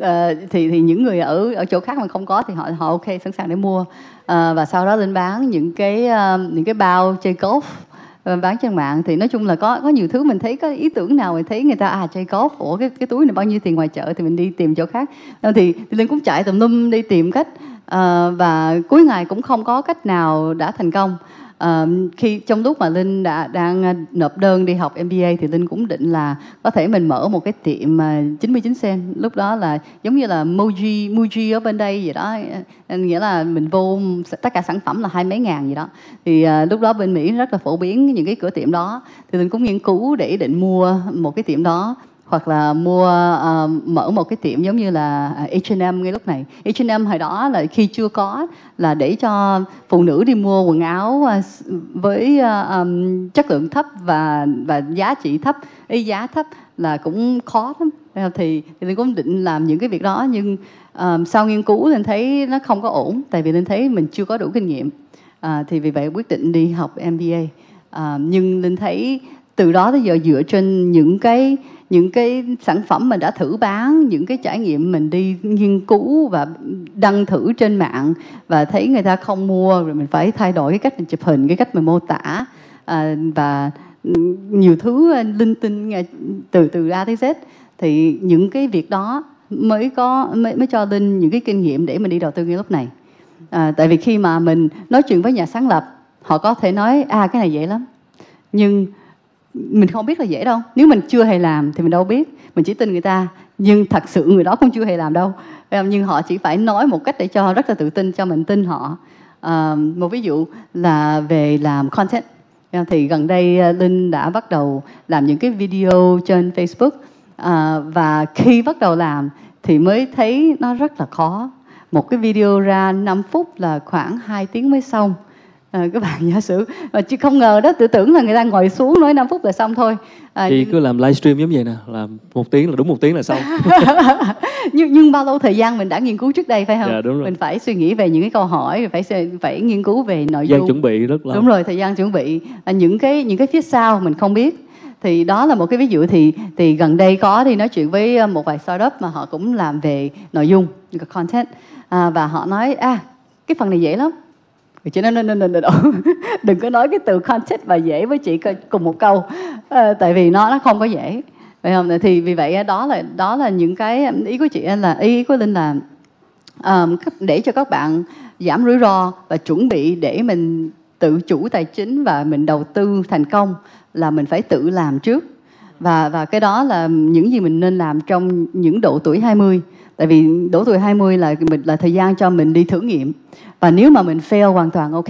Uh, thì thì những người ở ở chỗ khác mà không có thì họ họ ok sẵn sàng để mua. Uh, và sau đó lên bán những cái uh, những cái bao chơi golf uh, bán trên mạng thì nói chung là có có nhiều thứ mình thấy có ý tưởng nào mình thấy người ta à chơi golf ủa cái cái túi này bao nhiêu tiền ngoài chợ thì mình đi tìm chỗ khác. Uh, thì, thì Linh cũng chạy tùm lum đi tìm cách uh, và cuối ngày cũng không có cách nào đã thành công. Uh, khi trong lúc mà Linh đã đang nộp đơn đi học em bê a thì Linh cũng định là có thể mình mở một cái tiệm uh, chín mươi chín sen, lúc đó là giống như là Muji Muji ở bên đây vậy đó, nghĩa là mình vô tất cả sản phẩm là hai mấy ngàn gì đó thì uh, lúc đó bên Mỹ rất là phổ biến những cái cửa tiệm đó thì Linh cũng nghiên cứu để định mua một cái tiệm đó hoặc là mua uh, mở một cái tiệm giống như là H and M ngay lúc này. H and M hồi đó là khi chưa có là để cho phụ nữ đi mua quần áo uh, với uh, um, chất lượng thấp và và giá trị thấp, ý giá thấp là cũng khó lắm. Thì, thì Linh cũng định làm những cái việc đó nhưng uh, sau nghiên cứu Linh thấy nó không có ổn tại vì Linh thấy mình chưa có đủ kinh nghiệm. Uh, thì vì vậy quyết định đi học em bê a. Uh, nhưng Linh thấy từ đó tới giờ dựa trên những cái những cái sản phẩm mình đã thử bán, những cái trải nghiệm mình đi nghiên cứu và đăng thử trên mạng và thấy người ta không mua rồi mình phải thay đổi cái cách mình chụp hình, cái cách mình mô tả à, và nhiều thứ linh tinh từ từ A tới Z thì những cái việc đó mới có mới, mới cho Linh những cái kinh nghiệm để mình đi đầu tư ngay lúc này. À, tại vì khi mà mình nói chuyện với nhà sáng lập họ có thể nói à cái này dễ lắm nhưng mình không biết là dễ đâu. Nếu mình chưa hề làm thì mình đâu biết. Mình chỉ tin người ta nhưng thật sự người đó cũng chưa hề làm đâu. Nhưng họ chỉ phải nói một cách để cho rất là tự tin cho mình tin họ. À, một ví dụ là về làm content thì gần đây Linh đã bắt đầu làm những cái video trên Facebook à, và khi bắt đầu làm thì mới thấy nó rất là khó. Một cái video ra năm phút là khoảng hai tiếng mới xong. À, các bạn giả sử à, chứ không ngờ đó, tưởng tưởng là người ta ngồi xuống nói năm phút là xong thôi à, thì nhưng... cứ làm livestream giống vậy nè, làm một tiếng là đúng một tiếng là xong. nhưng nhưng bao lâu thời gian mình đã nghiên cứu trước đây phải không? Dạ, đúng rồi. Mình phải suy nghĩ về những cái câu hỏi, phải phải nghiên cứu về nội dung, chuẩn bị rất là đúng rồi, thời gian chuẩn bị à, những cái những cái phía sau mình không biết. Thì đó là một cái ví dụ. Thì thì gần đây có đi nói chuyện với một vài startup mà họ cũng làm về nội dung content à, và họ nói à cái phần này dễ lắm. Chị nói, no, no, no, no. Đừng có nói cái từ content và dễ với chị cùng một câu à, tại vì nó nó không có dễ phải không? Thì vì vậy đó là đó là những cái ý của chị là ý của Linh là um, để cho các bạn giảm rủi ro và chuẩn bị để mình tự chủ tài chính và mình đầu tư thành công là mình phải tự làm trước và và cái đó là những gì mình nên làm trong những độ tuổi hai mươi. Tại vì độ tuổi hai mươi là mình là thời gian cho mình đi thử nghiệm. Và nếu mà mình fail hoàn toàn ok.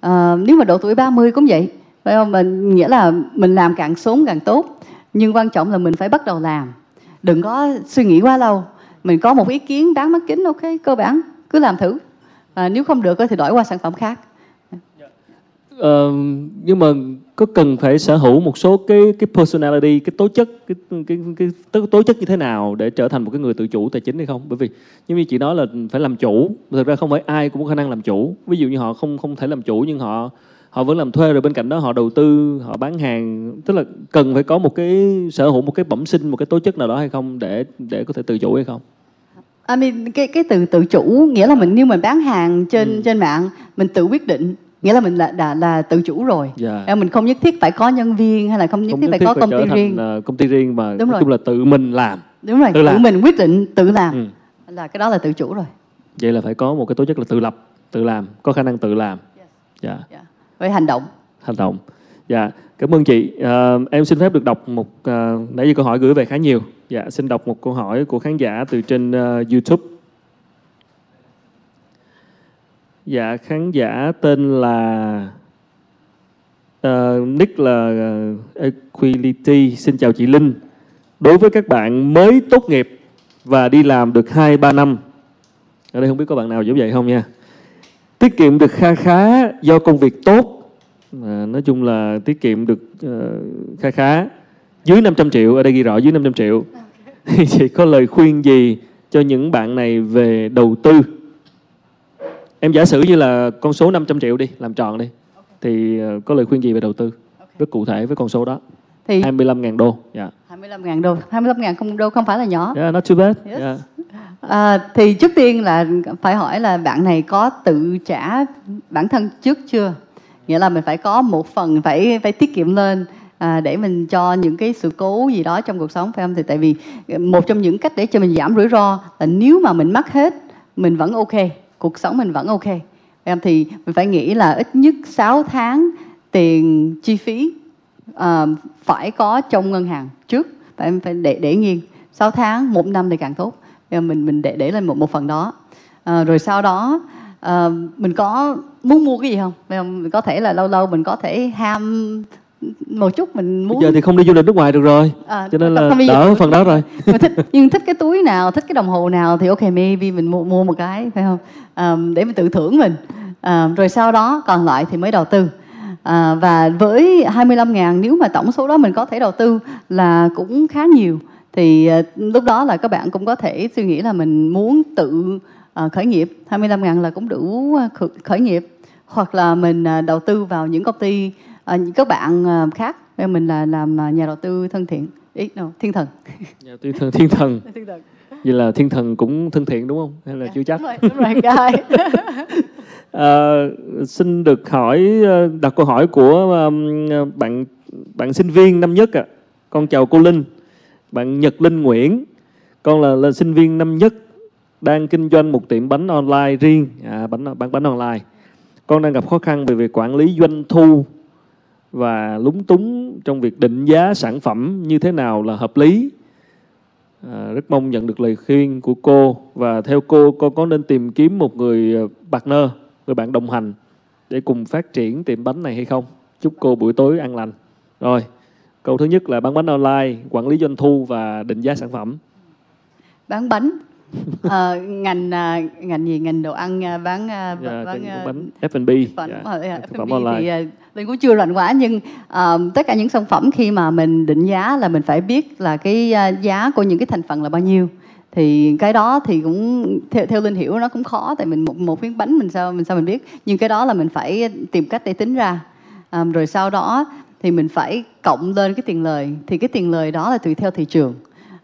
À, nếu mà độ tuổi ba mươi cũng vậy. Phải không? Mình nghĩa là mình làm càng sớm càng tốt. Nhưng quan trọng là mình phải bắt đầu làm. đừng có suy nghĩ quá lâu. Mình có một ý kiến đáng mắc kính, ok, cơ bản cứ làm thử. À, nếu không được thì đổi qua sản phẩm khác. Ờ, nhưng mà có cần phải sở hữu một số cái cái personality, cái tố chất, cái cái cái tố chất như thế nào để trở thành một cái người tự chủ tài chính hay không? Bởi vì giống như chị nói là phải làm chủ, thực ra không phải ai cũng có khả năng làm chủ. Ví dụ như họ không không thể làm chủ nhưng họ họ vẫn làm thuê, rồi bên cạnh đó họ đầu tư, họ bán hàng, tức là cần phải có một cái sở hữu một cái bẩm sinh, một cái tố chất nào đó hay không để để có thể tự chủ hay không? I mean, cái cái từ tự chủ nghĩa là mình nếu mình bán hàng trên ừ. trên mạng mình tự quyết định, nghĩa là mình đã, đã là tự chủ rồi. Yeah. Mình không nhất thiết phải có nhân viên hay là không nhất không thiết phải thiết có phải công ty riêng. Công ty riêng mà nói chung là tự mình làm. Đúng rồi, tự, tự làm. Mình quyết định tự làm. Ừ. Là cái đó là tự chủ rồi. Vậy là phải có một cái tố chất là tự lập, tự làm, có khả năng tự làm. Dạ. Yeah. Yeah. Với hành động. Hành động. Dạ, yeah. Cảm ơn chị. À, em xin phép được đọc một uh, nãy giờ câu hỏi gửi về khá nhiều. Dạ, xin đọc một câu hỏi của khán giả từ trên uh, YouTube. Dạ, khán giả tên là uh, nick là uh, Equality. Xin chào chị Linh. Đối với các bạn mới tốt nghiệp và đi làm được hai ba năm, ở đây không biết có bạn nào giống vậy không nha. Tiết kiệm được kha khá do công việc tốt, à, nói chung là tiết kiệm được uh, kha khá dưới năm trăm triệu, ở đây ghi rõ dưới năm trăm triệu. Thì chị có lời khuyên gì cho những bạn này về đầu tư? Em giả sử như là con số năm trăm triệu đi, làm tròn đi. Okay. Thì có lời khuyên gì về đầu tư? Okay. Rất cụ thể với con số đó. Thì hai mươi lăm nghìn đô. Yeah. hai mươi lăm nghìn đô. hai mươi lăm nghìn đô không phải là nhỏ. Yeah, not too bad. Yes. Yeah. À, thì trước tiên là phải hỏi là bạn này có tự trả bản thân trước chưa? Nghĩa là mình phải có một phần phải phải tiết kiệm lên à, để mình cho những cái sự cố gì đó trong cuộc sống, phải không? Thì tại vì một trong những cách để cho mình giảm rủi ro là nếu mà mình mắc hết, mình vẫn ok. Cuộc sống mình vẫn ok. Em thì mình phải nghĩ là ít nhất sáu tháng tiền chi phí uh, phải có trong ngân hàng trước. Tại em phải để để nghiêng sáu tháng, một năm thì càng tốt. Em mình mình để để lên một một phần đó. Uh, rồi sau đó uh, mình có muốn mua cái gì không? Em có thể là lâu lâu mình có thể ham một chút, mình muốn. Bây giờ thì không đi du lịch nước ngoài được rồi. À, cho nên là đỡ phần đó rồi. Mình thích, nhưng thích cái túi nào, thích cái đồng hồ nào thì ok, maybe mình mua, mua một cái, phải không? Um, để mình tự thưởng mình. Um, rồi sau đó còn lại thì mới đầu tư. Uh, và với hai mươi lăm ngàn, nếu mà tổng số đó mình có thể đầu tư là cũng khá nhiều. Thì uh, lúc đó là các bạn cũng có thể suy nghĩ là mình muốn tự uh, khởi nghiệp. hai mươi lăm ngàn là cũng đủ khởi nghiệp. Hoặc là mình uh, đầu tư vào những công ty. À, các bạn khác, mình là làm nhà đầu tư thân thiện, ý no, thiên thần. Nhà đầu tư thân, thiên thần. Vậy là thiên thần cũng thân thiện đúng không? Hay là yeah, chưa chắc? Đúng rồi, đúng rồi, guy. À, xin được hỏi đặt câu hỏi của bạn bạn sinh viên năm nhất ạ. À. Con chào cô Linh. Bạn Nhật Linh Nguyễn. Con là, là sinh viên năm nhất đang kinh doanh một tiệm bánh online riêng, à, bánh bán bánh online. Con đang gặp khó khăn về việc quản lý doanh thu và lúng túng trong việc định giá sản phẩm như thế nào là hợp lý. À, rất mong nhận được lời khuyên của cô. Và theo cô, cô có nên tìm kiếm một người partner, người bạn đồng hành để cùng phát triển tiệm bánh này hay không? Chúc cô buổi tối an lành. Rồi, câu thứ nhất là bán bánh online, quản lý doanh thu và định giá sản phẩm. Bán bánh. Ờ, ngành ngành gì ngành đồ ăn bán yeah, bán, bán ép and bê phẩm, yeah. Yeah, phẩm online thì mình cũng chưa rành quá, nhưng uh, tất cả những sản phẩm khi mà mình định giá là mình phải biết là cái giá của những cái thành phần là bao nhiêu. Thì cái đó thì cũng theo, theo Linh hiểu nó cũng khó, tại mình một một miếng bánh mình sao mình sao mình biết, nhưng cái đó là mình phải tìm cách để tính ra. Um, rồi sau đó thì mình phải cộng lên cái tiền lời, thì cái tiền lời đó là tùy theo thị trường.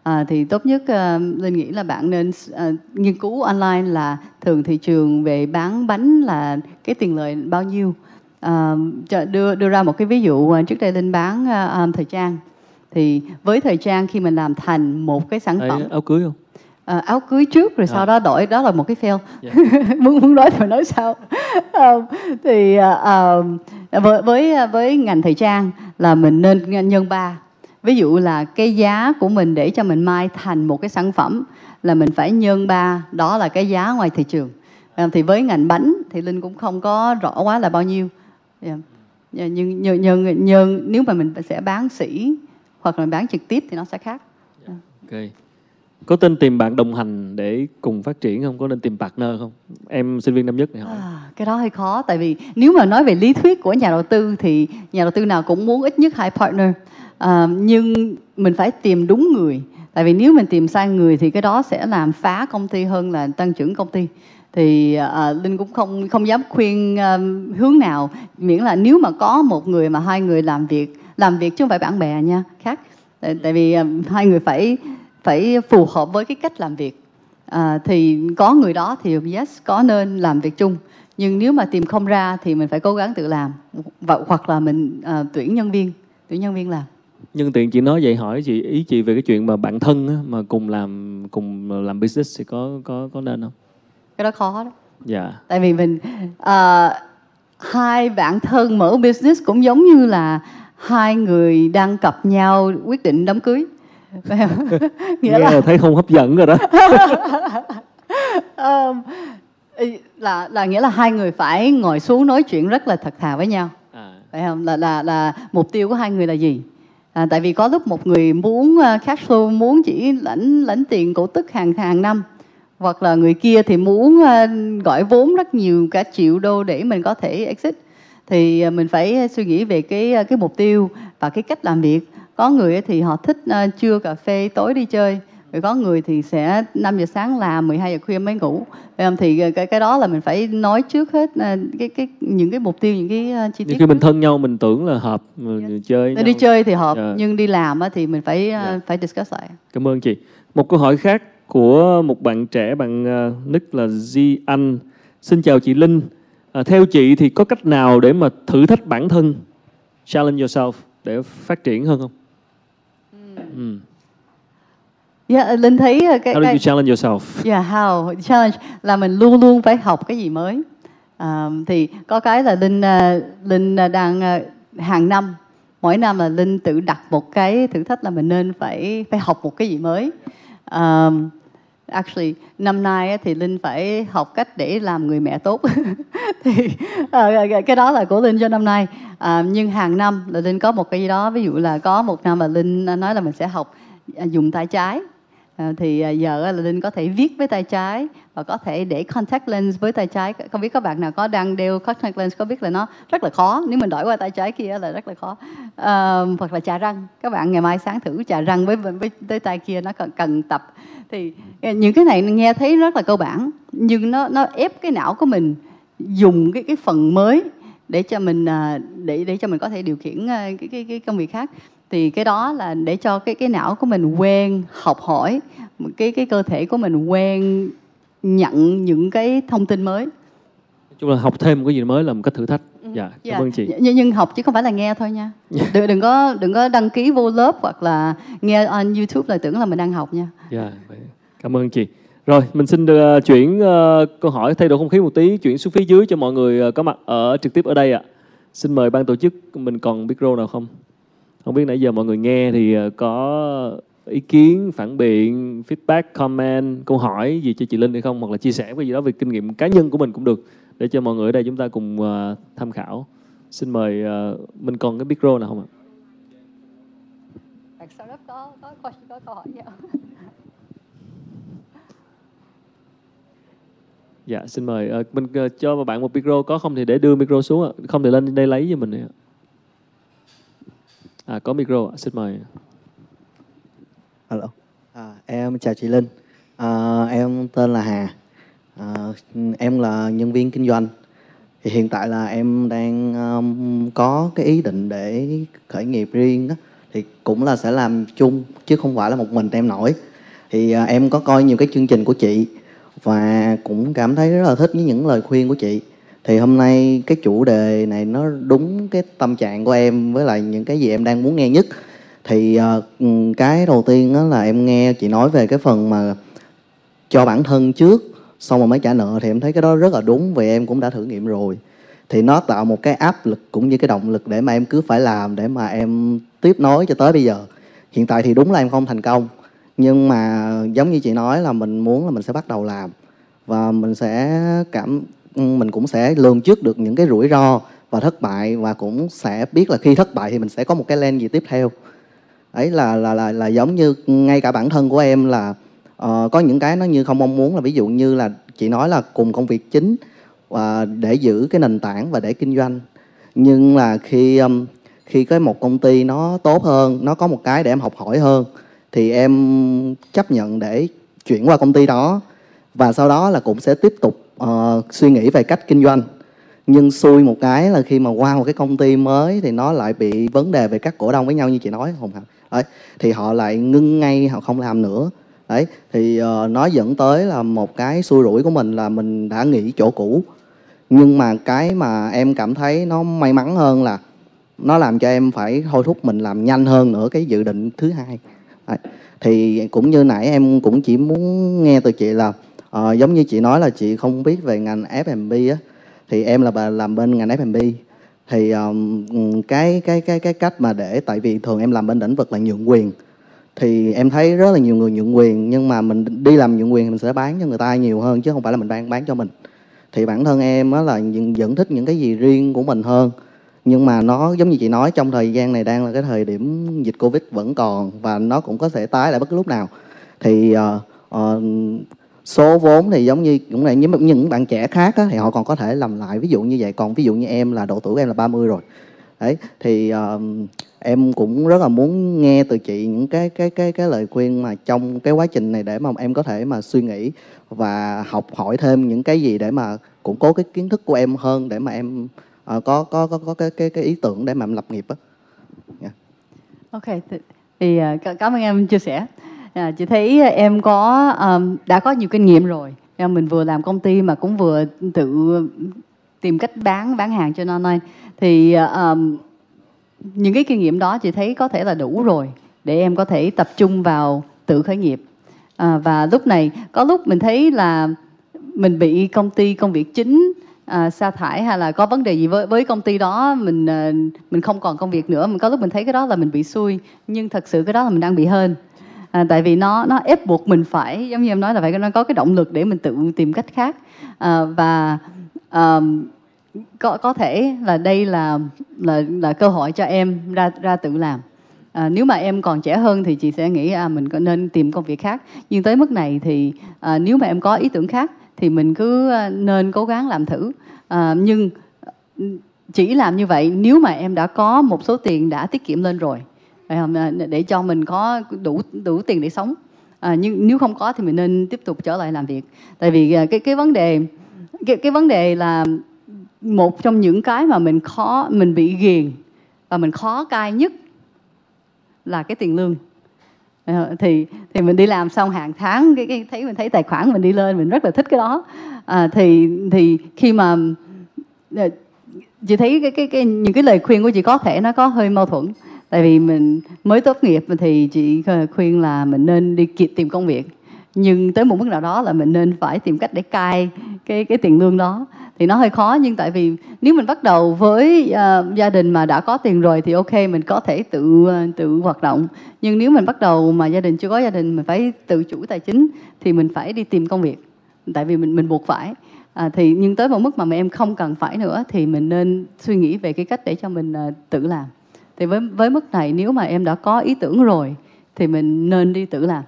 À, thì tốt nhất uh, Linh nghĩ là bạn nên uh, nghiên cứu online là thường thị trường về bán bánh là cái tiền lợi bao nhiêu. Uh, đưa đưa ra một cái ví dụ, uh, trước đây Linh bán uh, um, thời trang. Thì với thời trang khi mình làm thành một cái sản phẩm. Ê, áo cưới không? Uh, áo cưới trước rồi à. Sau đó đổi, đó là một cái fail. Yeah. muốn muốn nói thì nói sao? uh, thì uh, với, với với ngành thời trang là mình nên nhân ba. Ví dụ là cái giá của mình để cho mình mai thành một cái sản phẩm là mình phải nhân ba, đó là cái giá ngoài thị trường. Thì với ngành bánh thì Linh cũng không có rõ quá là bao nhiêu. Yeah. Nhưng, nhưng, nhưng, nhưng nếu mà mình sẽ bán sỉ hoặc là mình bán trực tiếp thì nó sẽ khác. Yeah. Ok. Có tên tìm bạn đồng hành để cùng phát triển không? Có nên tìm partner không? Em sinh viên năm nhất này hỏi. À, cái đó hơi khó. Tại vì nếu mà nói về lý thuyết của nhà đầu tư thì nhà đầu tư nào cũng muốn ít nhất hai partner. À, nhưng mình phải tìm đúng người. Tại vì nếu mình tìm sai người thì cái đó sẽ làm phá công ty hơn là tăng trưởng công ty. Thì à, Linh cũng không không dám khuyên um, hướng nào. Miễn là nếu mà có một người mà hai người làm việc, làm việc chứ không phải bạn bè nha, khác. Tại, tại vì um, hai người phải... phải phù hợp với cái cách làm việc. À, thì có người đó thì yes, có nên làm việc chung. Nhưng nếu mà tìm không ra thì mình phải cố gắng tự làm. Và, hoặc là mình à, tuyển nhân viên, tuyển nhân viên làm. Nhân tiện chị nói vậy hỏi chị, ý chị về cái chuyện mà bạn thân á, mà cùng làm cùng làm business thì có có có nên không? Cái đó khó đó. Dạ. Yeah. Tại vì mình à, hai bạn thân mở business cũng giống như là hai người đang cặp nhau quyết định đám cưới. Nghĩa là... là thấy không hấp dẫn rồi đó. um, là là nghĩa là hai người phải ngồi xuống nói chuyện rất là thật thà với nhau, à. Phải không? Là là là mục tiêu của hai người là gì? À, tại vì có lúc một người muốn cash flow, muốn chỉ lãnh lãnh tiền cổ tức hàng hàng năm, hoặc là người kia thì muốn gọi vốn rất nhiều cả triệu đô để mình có thể exit. Thì mình phải suy nghĩ về cái cái mục tiêu và cái cách làm việc. Có người thì họ thích uh, trưa cà phê tối đi chơi, rồi có người thì sẽ năm giờ sáng làm, mười hai giờ khuya mới ngủ. Thì cái cái đó là mình phải nói trước hết uh, cái cái những cái mục tiêu, những cái uh, chi tiết. Khi mình thân nhau mình tưởng là hợp yeah. chơi. Đi chơi thì hợp, yeah. nhưng đi làm uh, thì mình phải uh, yeah. phải discuss lại. Cảm ơn chị. Một câu hỏi khác của một bạn trẻ, bạn uh, nick là Di Anh. Xin chào chị Linh. Uh, theo chị thì có cách nào để mà thử thách bản thân, challenge yourself để phát triển hơn không? Mm. Yeah, Linh thấy cái, how did you challenge yourself? Yeah, how challenge là mình luôn luôn phải học cái gì mới. Um, thì có cái là Linh uh, Linh đang uh, hàng năm, mỗi năm là Linh tự đặt một cái thử thách là mình nên phải phải học một cái gì mới. Um, actually năm nay thì Linh phải học cách để làm người mẹ tốt. Thì uh, cái đó là của Linh cho năm nay. Uh, nhưng hàng năm là Linh có một cái gì đó, ví dụ là có một năm mà Linh nói là mình sẽ học dùng tay trái, uh, thì giờ là Linh có thể viết với tay trái và có thể để contact lens với tay trái. Không biết các bạn nào có đang đeo contact lens có biết là nó rất là khó, nếu mình đổi qua tay trái kia là rất là khó. Uh, hoặc là chà răng, các bạn ngày mai sáng thử chà răng với với, với tay kia, nó cần, cần tập. Thì những cái này nghe thấy rất là cơ bản, nhưng nó nó ép cái não của mình dùng cái cái phần mới để cho mình để để cho mình có thể điều khiển cái cái cái công việc khác. Thì cái đó là để cho cái cái não của mình quen học hỏi, cái cái cơ thể của mình quen nhận những cái thông tin mới. Nói chung là học thêm cái gì mới là một cái thử thách. Dạ, cảm yeah. ơn chị. Nhưng, nhưng học chứ không phải là nghe thôi nha. Đừng, đừng có đừng có đăng ký vô lớp hoặc là nghe on YouTube là tưởng là mình đang học nha. Dạ, yeah. Cảm ơn chị. Rồi, mình xin được chuyển uh, câu hỏi thay đổi không khí một tí, chuyển xuống phía dưới cho mọi người uh, có mặt ở trực tiếp ở đây ạ. À. Xin mời ban tổ chức, mình còn micro nào không? Không biết nãy giờ mọi người nghe thì uh, có ý kiến, phản biện, feedback, comment, câu hỏi gì cho chị Linh hay không, hoặc là chia sẻ cái gì đó về kinh nghiệm cá nhân của mình cũng được, để cho mọi người ở đây chúng ta cùng uh, tham khảo. Xin mời uh, mình còn cái micro nào không ạ? Bạn startup có có có câu hỏi gì không? Dạ, xin mời uh, mình uh, cho bạn một micro, có không thì để đưa micro xuống ạ, không thì lên đây lấy cho mình ạ. À, có micro ạ, xin mời. Hello, à, em chào chị Linh, à, em tên là Hà. À, em là nhân viên kinh doanh. Thì hiện tại là em đang um, có cái ý định để khởi nghiệp riêng đó. Thì cũng là sẽ làm chung chứ không phải là một mình em nổi. Thì uh, em có coi nhiều cái chương trình của chị và cũng cảm thấy rất là thích với những lời khuyên của chị. Thì hôm nay cái chủ đề này nó đúng cái tâm trạng của em với lại những cái gì em đang muốn nghe nhất. Thì uh, cái đầu tiên đó là em nghe chị nói về cái phần mà cho bản thân trước xong rồi mới trả nợ, thì em thấy cái đó rất là đúng vì em cũng đã thử nghiệm rồi. Thì nó tạo một cái áp lực cũng như cái động lực để mà em cứ phải làm, để mà em tiếp nối cho tới bây giờ. Hiện tại thì đúng là em không thành công, nhưng mà giống như chị nói là mình muốn là mình sẽ bắt đầu làm, và mình sẽ cảm mình cũng sẽ lường trước được những cái rủi ro và thất bại, và cũng sẽ biết là khi thất bại thì mình sẽ có một cái plan gì tiếp theo. Ấy là là là, là giống như ngay cả bản thân của em là Ờ, có những cái nó như không mong muốn, là ví dụ như là chị nói là cùng công việc chính à, để giữ cái nền tảng và để kinh doanh, nhưng là khi um, khi có một công ty nó tốt hơn, nó có một cái để em học hỏi hơn, thì em chấp nhận để chuyển qua công ty đó, và sau đó là cũng sẽ tiếp tục uh, suy nghĩ về cách kinh doanh. Nhưng xui một cái là khi mà qua một cái công ty mới thì nó lại bị vấn đề về các cổ đông với nhau như chị nói, Hùng Hạnh. Đấy, thì họ lại ngưng ngay, họ không làm nữa. Đấy, thì uh, nó dẫn tới là một cái xui rủi của mình là mình đã nghỉ chỗ cũ. Nhưng mà cái mà em cảm thấy nó may mắn hơn là nó làm cho em phải thôi thúc mình làm nhanh hơn nữa cái dự định thứ hai. Đấy, thì cũng như nãy em cũng chỉ muốn nghe từ chị là uh, giống như chị nói là chị không biết về ngành ép and bê á, thì em là bà làm bên ngành ép and bê, thì um, cái cái cái cái cách mà để, tại vì thường em làm bên lĩnh vực là nhượng quyền, thì em thấy rất là nhiều người nhượng quyền, nhưng mà mình đi làm nhượng quyền thì mình sẽ bán cho người ta nhiều hơn chứ không phải là mình bán bán cho mình. Thì bản thân em á là vẫn thích những cái gì riêng của mình hơn, nhưng mà nó giống như chị nói, trong thời gian này đang là cái thời điểm dịch Covid vẫn còn và nó cũng có thể tái lại bất cứ lúc nào. Thì uh, uh, số vốn thì giống như cũng là những bạn trẻ khác á, thì họ còn có thể làm lại ví dụ như vậy, còn ví dụ như em là độ tuổi của em là ba mươi rồi. Đấy, thì uh, em cũng rất là muốn nghe từ chị những cái cái cái cái lời khuyên mà trong cái quá trình này để mà em có thể mà suy nghĩ và học hỏi thêm những cái gì để mà củng cố cái kiến thức của em hơn, để mà em uh, có có có có cái cái cái ý tưởng để mà em lập nghiệp á. Yeah. Ok, thì, thì uh, cảm ơn em chia sẻ. À, chị thấy em có um, đã có nhiều kinh nghiệm rồi. Mình vừa làm công ty mà cũng vừa tự tìm cách bán bán hàng trên online. Thì um, những cái kinh nghiệm đó chị thấy có thể là đủ rồi để em có thể tập trung vào tự khởi nghiệp. À, và lúc này có lúc mình thấy là mình bị công ty công việc chính à, sa thải, hay là có vấn đề gì với với công ty đó, mình à, mình không còn công việc nữa. Mình có lúc mình thấy cái đó là mình bị xui, nhưng thật sự cái đó là mình đang bị hên. À, tại vì nó nó ép buộc mình phải, giống như em nói là phải nó có cái động lực để mình tự tìm cách khác. À, và à, có có thể là đây là là là cơ hội cho em ra ra tự làm. À, nếu mà em còn trẻ hơn thì chị sẽ nghĩ à, mình nên tìm công việc khác, nhưng tới mức này thì à, nếu mà em có ý tưởng khác thì mình cứ nên cố gắng làm thử. À, nhưng chỉ làm như vậy nếu mà em đã có một số tiền đã tiết kiệm lên rồi, để cho mình có đủ đủ tiền để sống. À, nhưng nếu không có thì mình nên tiếp tục trở lại làm việc. Tại vì cái cái vấn đề cái, cái vấn đề là một trong những cái mà mình khó mình bị ghiền và mình khó cai nhất là cái tiền lương. À, thì thì mình đi làm xong hàng tháng cái, cái thấy mình thấy tài khoản mình đi lên, mình rất là thích cái đó. À, thì thì khi mà chị thấy cái cái, cái những cái lời khuyên của chị có thể nó có hơi mâu thuẫn. Tại vì mình mới tốt nghiệp thì chị khuyên là mình nên đi tìm công việc. Nhưng tới một mức nào đó là mình nên phải tìm cách để cai cái cái tiền lương đó. Thì nó hơi khó, nhưng tại vì nếu mình bắt đầu với uh, gia đình mà đã có tiền rồi thì ok, mình có thể tự uh, tự hoạt động. Nhưng nếu mình bắt đầu mà gia đình chưa có gia đình, mình phải tự chủ tài chính thì mình phải đi tìm công việc. Tại vì mình mình buộc phải. À, thì nhưng tới một mức mà em không cần phải nữa thì mình nên suy nghĩ về cái cách để cho mình uh, tự làm. Thì với, với mức này nếu mà em đã có ý tưởng rồi thì mình nên đi tự làm.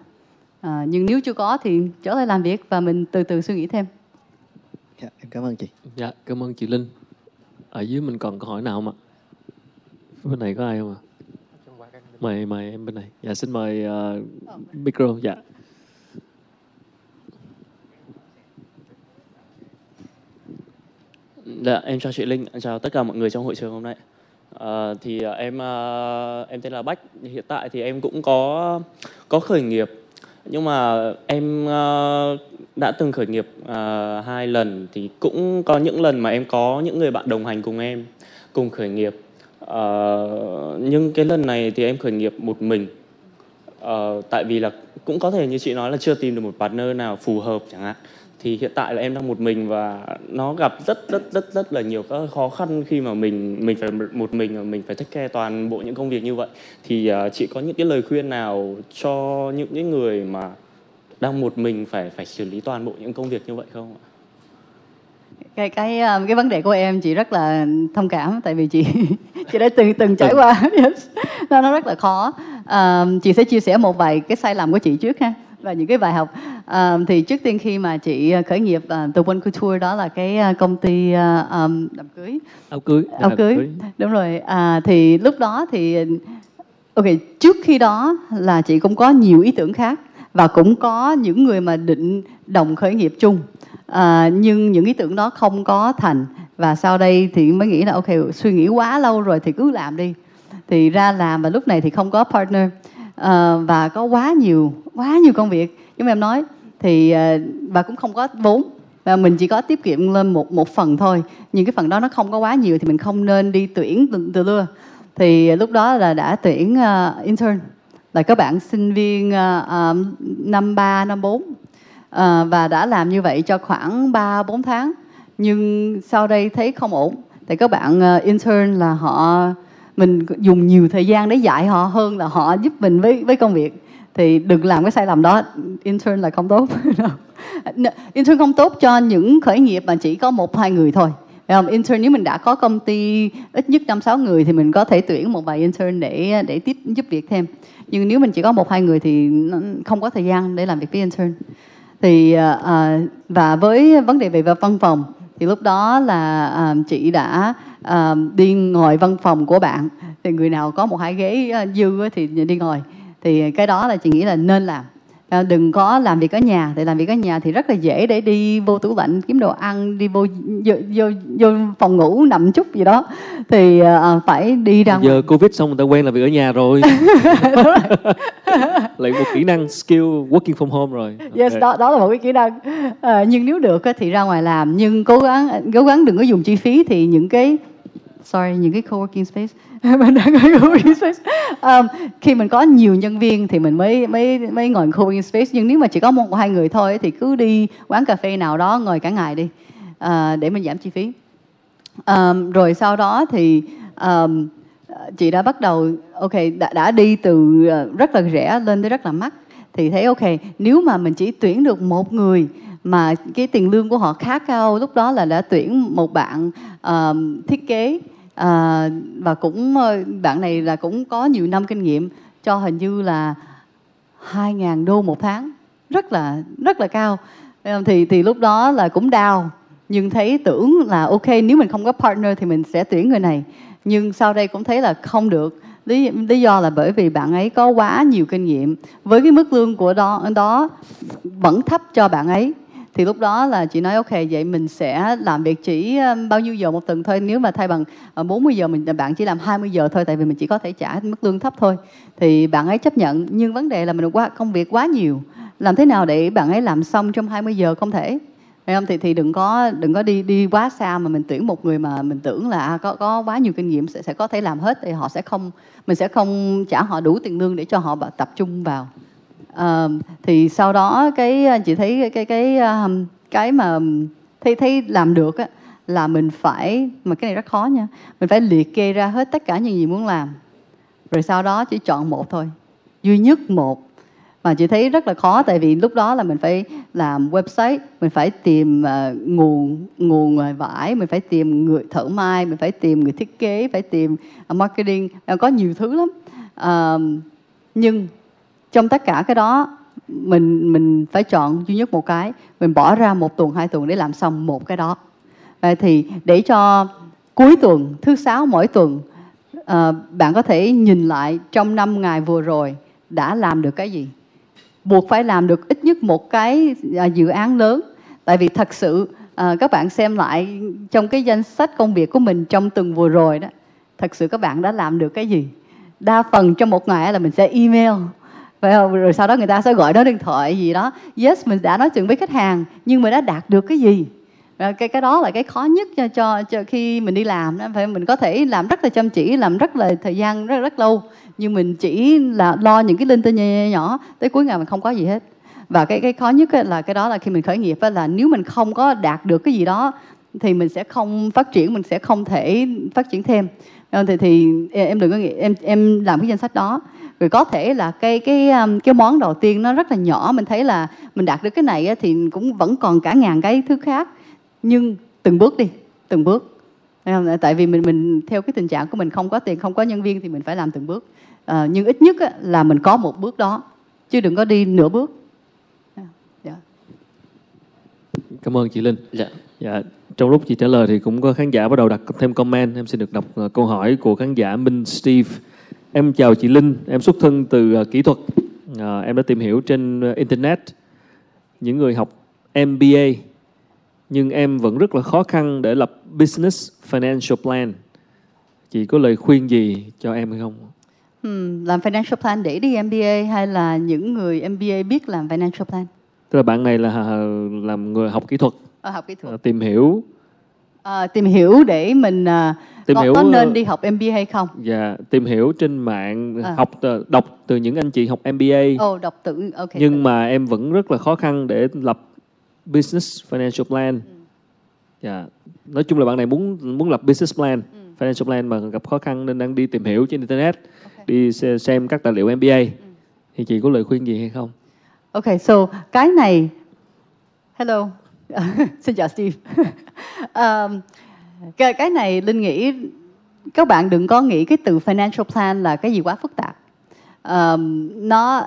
À, nhưng nếu chưa có thì trở lại làm việc và mình từ từ suy nghĩ thêm. Dạ, em cảm ơn chị. Dạ, cảm ơn chị Linh. Ở dưới mình còn câu hỏi nào không ạ? Bên này có ai không ạ? Mời, mời em bên này. Dạ, xin mời uh, micro. Dạ. Dạ, em chào chị Linh. Chào tất cả mọi người trong hội trường hôm nay. À, thì em em tên là Bách, hiện tại thì em cũng có có khởi nghiệp, nhưng mà em đã từng khởi nghiệp à, hai lần, thì cũng có những lần mà em có những người bạn đồng hành cùng em cùng khởi nghiệp, à, nhưng cái lần này thì em khởi nghiệp một mình, à, tại vì là cũng có thể như chị nói là chưa tìm được một partner nào phù hợp chẳng hạn. Thì hiện tại là em đang một mình và nó gặp rất rất rất rất là nhiều các khó khăn khi mà mình mình phải một mình và mình phải take care toàn bộ những công việc như vậy. Thì uh, chị có những cái lời khuyên nào cho những cái người mà đang một mình phải phải xử lý toàn bộ những công việc như vậy không ạ? Cái cái cái vấn đề của em chị rất là thông cảm, tại vì chị chị đã từng từng trải qua. Yes. Nó nó rất là khó. Uh, chị sẽ chia sẻ một vài cái sai lầm của chị trước ha. và những cái bài học. À, thì trước tiên khi mà chị khởi nghiệp à, The One Couture, đó là cái công ty à, đám cưới. Áo cưới. Áo cưới. cưới. Đúng rồi. À, thì lúc đó thì ok, trước khi đó là chị cũng có nhiều ý tưởng khác và cũng có những người mà định đồng khởi nghiệp chung. À, nhưng những ý tưởng đó không có thành, và sau đây thì mới nghĩ là ok, suy nghĩ quá lâu rồi thì cứ làm đi. Thì ra làm, và lúc này thì không có partner, à, và có quá nhiều quá nhiều công việc. Nhưng mà em nói thì và cũng không có vốn, và mình chỉ có tiết kiệm lên một một phần thôi, nhưng cái phần đó nó không có quá nhiều, thì mình không nên đi tuyển từ, từ lưa. Thì lúc đó là đã tuyển uh, intern, là các bạn sinh viên uh, năm ba năm bốn, và đã làm như vậy cho khoảng ba bốn tháng. Nhưng sau đây thấy không ổn, thì các bạn uh, intern là họ mình dùng nhiều thời gian để dạy họ hơn là họ giúp mình với với công việc. Thì đừng làm cái sai lầm đó, intern là không tốt. Intern không tốt cho những khởi nghiệp mà chỉ có một hai người thôi. Intern nếu mình đã có công ty ít nhất năm sáu người thì mình có thể tuyển một vài intern để để tiếp giúp việc thêm. Nhưng nếu mình chỉ có một hai người thì không có thời gian để làm việc với intern. Thì à, và với vấn đề về văn phòng thì lúc đó là à, chị đã à, đi ngồi văn phòng của bạn, thì người nào có một hai ghế dư thì đi ngồi. Thì cái đó là chị nghĩ là nên làm. À, đừng có làm việc ở nhà. Thì làm việc ở nhà thì rất là dễ để đi vô tủ lạnh kiếm đồ ăn, đi vô vô, vô, vô phòng ngủ nằm chút gì đó. Thì à, phải đi ra. Giờ Covid xong người ta quen làm việc ở nhà rồi. Lại một kỹ năng skill working from home rồi. Yes, okay. đó, đó là một cái kỹ năng. À, nhưng nếu được thì ra ngoài làm, nhưng cố gắng cố gắng đừng có dùng chi phí. Thì những cái sorry những cái co-working space, mình đang ngồi co-working space. Um, khi mình có nhiều nhân viên thì mình mới mới mới ngồi co-working space. Nhưng nếu mà chỉ có một hoặc hai người thôi thì cứ đi quán cà phê nào đó ngồi cả ngày đi, uh, để mình giảm chi phí. Um, rồi sau đó thì um, chị đã bắt đầu ok đã, đã đi từ rất là rẻ lên tới rất là mắc. Thì thấy ok, nếu mà mình chỉ tuyển được một người mà cái tiền lương của họ khá cao, lúc đó là đã tuyển một bạn uh, thiết kế. À, và cũng bạn này là cũng có nhiều năm kinh nghiệm, cho hình như là hai nghìn đô một tháng, rất là rất là cao. Thì thì lúc đó là cũng down, nhưng thấy tưởng là ok, nếu mình không có partner thì mình sẽ tuyển người này. Nhưng sau đây cũng thấy là không được, lý lý do là bởi vì bạn ấy có quá nhiều kinh nghiệm, với cái mức lương của đó đó vẫn thấp cho bạn ấy. Thì lúc đó là chị nói ok, vậy mình sẽ làm việc chỉ bao nhiêu giờ một tuần thôi. Nếu mà thay bằng bốn mươi giờ, mình bạn chỉ làm hai mươi giờ thôi, tại vì mình chỉ có thể trả mức lương thấp thôi. Thì bạn ấy chấp nhận, nhưng vấn đề là mình quá công việc quá nhiều, làm thế nào để bạn ấy làm xong trong hai mươi giờ không thể. Thấy không? Thì thì đừng có đừng có đi đi quá xa mà mình tuyển một người mà mình tưởng là có có quá nhiều kinh nghiệm sẽ sẽ có thể làm hết, thì họ sẽ không mình sẽ không trả họ đủ tiền lương để cho họ tập trung vào. Uh, thì sau đó cái chị thấy cái cái um, cái mà thấy thấy làm được á, là mình phải, mà cái này rất khó nha, mình phải liệt kê ra hết tất cả những gì muốn làm, rồi sau đó chỉ chọn một thôi, duy nhất một. Mà chị thấy rất là khó, tại vì lúc đó là mình phải làm website, mình phải tìm uh, nguồn nguồn vải, mình phải tìm người thợ may, mình phải tìm người thiết kế, phải tìm uh, marketing, có nhiều thứ lắm. Uh, nhưng trong tất cả cái đó, mình mình phải chọn duy nhất một cái, mình bỏ ra một tuần hai tuần để làm xong một cái đó. Vậy thì để cho cuối tuần, thứ sáu mỗi tuần, uh, bạn có thể nhìn lại trong năm ngày vừa rồi đã làm được cái gì. Buộc phải làm được ít nhất một cái uh, dự án lớn, tại vì thật sự uh, các bạn xem lại trong cái danh sách công việc của mình trong tuần vừa rồi đó, thật sự các bạn đã làm được cái gì. Đa phần trong một ngày là mình sẽ email, rồi sau đó người ta sẽ gọi đó điện thoại gì đó. Yes, mình đã nói chuyện với khách hàng, nhưng mình đã đạt được cái gì? Cái cái đó là cái khó nhất cho, cho, cho khi mình đi làm. Phải, mình có thể làm rất là chăm chỉ, làm rất là thời gian rất rất lâu, nhưng mình chỉ là lo những cái linh tinh nhỏ, nhỏ tới cuối ngày mình không có gì hết. Và cái cái khó nhất là cái đó, là khi mình khởi nghiệp là nếu mình không có đạt được cái gì đó thì mình sẽ không phát triển, mình sẽ không thể phát triển thêm. Thì thì em đừng có nghĩ em em làm cái danh sách đó. Rồi có thể là cái cái cái món đầu tiên nó rất là nhỏ, mình thấy là mình đạt được cái này thì cũng vẫn còn cả ngàn cái thứ khác, nhưng từng bước đi, từng bước. Tại vì mình mình theo cái tình trạng của mình, không có tiền, không có nhân viên thì mình phải làm từng bước. À, nhưng ít nhất là mình có một bước đó, chứ đừng có đi nửa bước. Cảm ơn chị Linh. Dạ. Dạ. Trong lúc chị trả lời thì cũng có khán giả bắt đầu đặt thêm comment. Em xin được đọc câu hỏi của khán giả Minh Steve. Em chào chị Linh, em xuất thân từ kỹ thuật. À, em đã tìm hiểu trên Internet những người học em bê a, nhưng em vẫn rất là khó khăn để lập business financial plan. Chị có lời khuyên gì cho em hay không? Ừ, làm financial plan để đi em bê a hay là những người em bê a biết làm financial plan? Tức là bạn này là làm người học kỹ thuật, à, học kỹ thuật. À, tìm hiểu. À, tìm hiểu để mình à, tìm có, hiểu, có nên đi học em bê a hay không? Dạ, tìm hiểu trên mạng, à. học đọc từ những anh chị học em bê a. Ồ, đọc tự, ok. Nhưng tự. Mà em vẫn rất là khó khăn để lập business financial plan. Ừ. Dạ, nói chung là bạn này muốn muốn lập business plan, ừ. financial plan mà gặp khó khăn nên đang đi tìm hiểu trên internet, okay. đi xem các tài liệu em bê a. Ừ. Thì chị có lời khuyên gì hay không? Ok, so cái này, hello. Xin chào Steve. um, cái, cái này Linh nghĩ các bạn đừng có nghĩ cái từ financial plan là cái gì quá phức tạp. um, Nó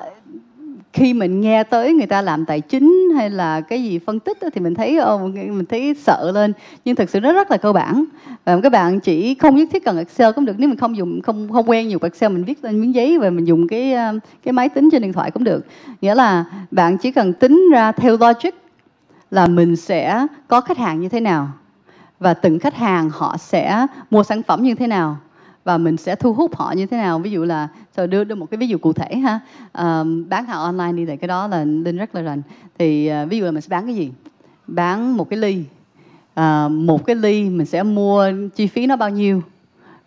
khi mình nghe tới người ta làm tài chính hay là cái gì phân tích thì mình thấy oh, mình thấy sợ lên, nhưng thực sự nó rất là cơ bản. Và các bạn chỉ không nhất thiết cần Excel cũng được, nếu mình không dùng không không quen dùng Excel, mình viết lên miếng giấy và mình dùng cái cái máy tính trên điện thoại cũng được. Nghĩa là bạn chỉ cần tính ra theo logic là mình sẽ có khách hàng như thế nào và từng khách hàng họ sẽ mua sản phẩm như thế nào và mình sẽ thu hút họ như thế nào. Ví dụ là tôi đưa, đưa một cái ví dụ cụ thể ha, uh, bán hàng online đi, tại cái đó là Linh rất là rành. Thì uh, ví dụ là mình sẽ bán cái gì? Bán một cái ly. Uh, một cái ly mình sẽ mua chi phí nó bao nhiêu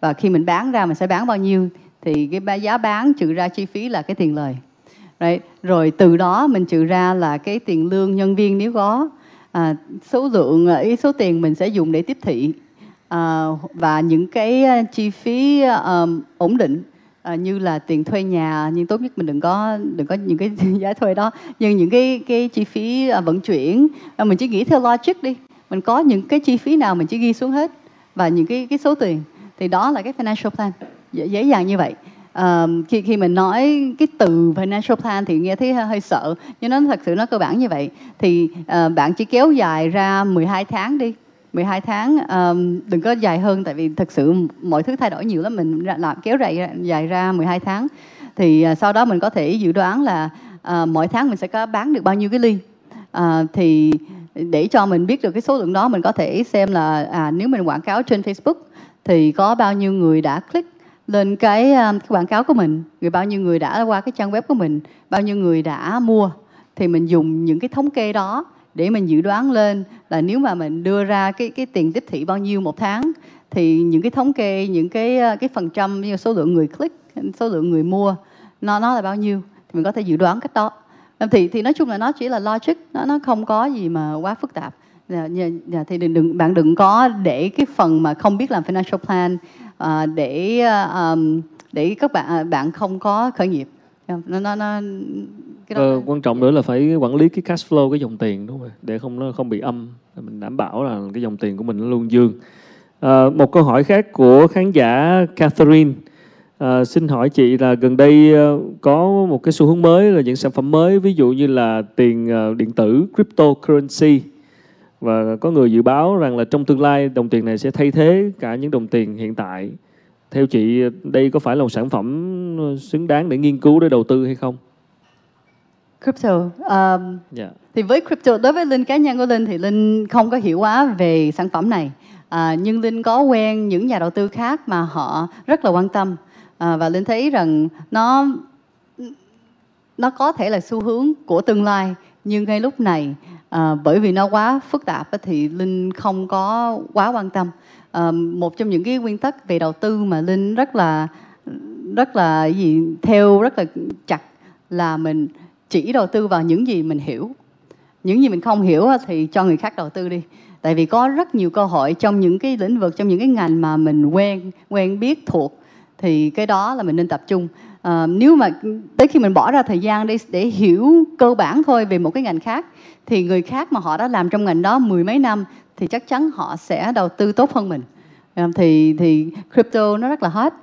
và khi mình bán ra mình sẽ bán bao nhiêu, thì cái giá bán trừ ra chi phí là cái tiền lời. Right. Rồi từ đó mình trừ ra là cái tiền lương nhân viên nếu có, à, số lượng ý số tiền mình sẽ dùng để tiếp thị, à, và những cái chi phí um, ổn định, à, như là tiền thuê nhà, nhưng tốt nhất mình đừng có đừng có những cái giá thuê đó, nhưng những cái cái chi phí vận chuyển, à, mình chỉ nghĩ theo logic đi, mình có những cái chi phí nào mình chỉ ghi xuống hết và những cái cái số tiền, thì đó là cái financial plan, dễ, dễ dàng như vậy. Um, khi, khi mình nói cái từ financial plan thì nghe thấy hơi, hơi sợ, nhưng nó thật sự nó cơ bản như vậy. Thì uh, bạn chỉ kéo dài ra mười hai tháng đi, mười hai tháng, um, đừng có dài hơn, tại vì thật sự mọi thứ thay đổi nhiều lắm. Mình làm kéo dài, dài ra mười hai tháng thì uh, sau đó mình có thể dự đoán là uh, mỗi tháng mình sẽ có bán được bao nhiêu cái ly, uh, thì để cho mình biết được cái số lượng đó, mình có thể xem là à, nếu mình quảng cáo trên Facebook thì có bao nhiêu người đã click lên cái, cái quảng cáo của mình, rồi bao nhiêu người đã qua cái trang web của mình, bao nhiêu người đã mua. Thì mình dùng những cái thống kê đó để mình dự đoán lên là nếu mà mình đưa ra cái, cái tiền tiếp thị bao nhiêu một tháng, thì những cái thống kê, những cái, cái phần trăm, như số lượng người click, số lượng người mua, nó, nó là bao nhiêu, thì mình có thể dự đoán cách đó. Thì, thì nói chung là nó chỉ là logic, nó, nó không có gì mà quá phức tạp. Thì đừng, bạn đừng có để cái phần mà không biết làm financial plan À, để um, để các bạn bạn không có khởi nghiệp. Nó nó, nó cái đó ờ, quan trọng nữa là phải quản lý cái cash flow, cái dòng tiền, đúng rồi, để không nó không bị âm, mình đảm bảo là cái dòng tiền của mình nó luôn dương. À, một câu hỏi khác của khán giả Catherine, à, xin hỏi chị là gần đây có một cái xu hướng mới là những sản phẩm mới, ví dụ như là tiền điện tử, cryptocurrency. Và có người dự báo rằng là trong tương lai đồng tiền này sẽ thay thế cả những đồng tiền hiện tại. Theo chị, đây có phải là một sản phẩm xứng đáng để nghiên cứu, để đầu tư hay không? Crypto. Um, yeah. Thì với crypto, đối với Linh, cá nhân của Linh thì Linh không có hiểu quá về sản phẩm này. À, nhưng Linh có quen những nhà đầu tư khác mà họ rất là quan tâm. À, và Linh thấy rằng nó, nó có thể là xu hướng của tương lai. Nhưng ngay lúc này, à, bởi vì nó quá phức tạp thì Linh không có quá quan tâm. À, một trong những cái nguyên tắc về đầu tư mà Linh rất là rất là gì theo rất là chặt là mình chỉ đầu tư vào những gì mình hiểu. Những gì mình không hiểu thì cho người khác đầu tư đi. Tại vì có rất nhiều cơ hội trong những cái lĩnh vực, trong những cái ngành mà mình quen quen biết thuộc, thì cái đó là mình nên tập trung. À, nếu mà tới khi mình bỏ ra thời gian để, để hiểu cơ bản thôi về một cái ngành khác, thì người khác mà họ đã làm trong ngành đó mười mấy năm thì chắc chắn họ sẽ đầu tư tốt hơn mình. à, thì, thì crypto nó rất là hot,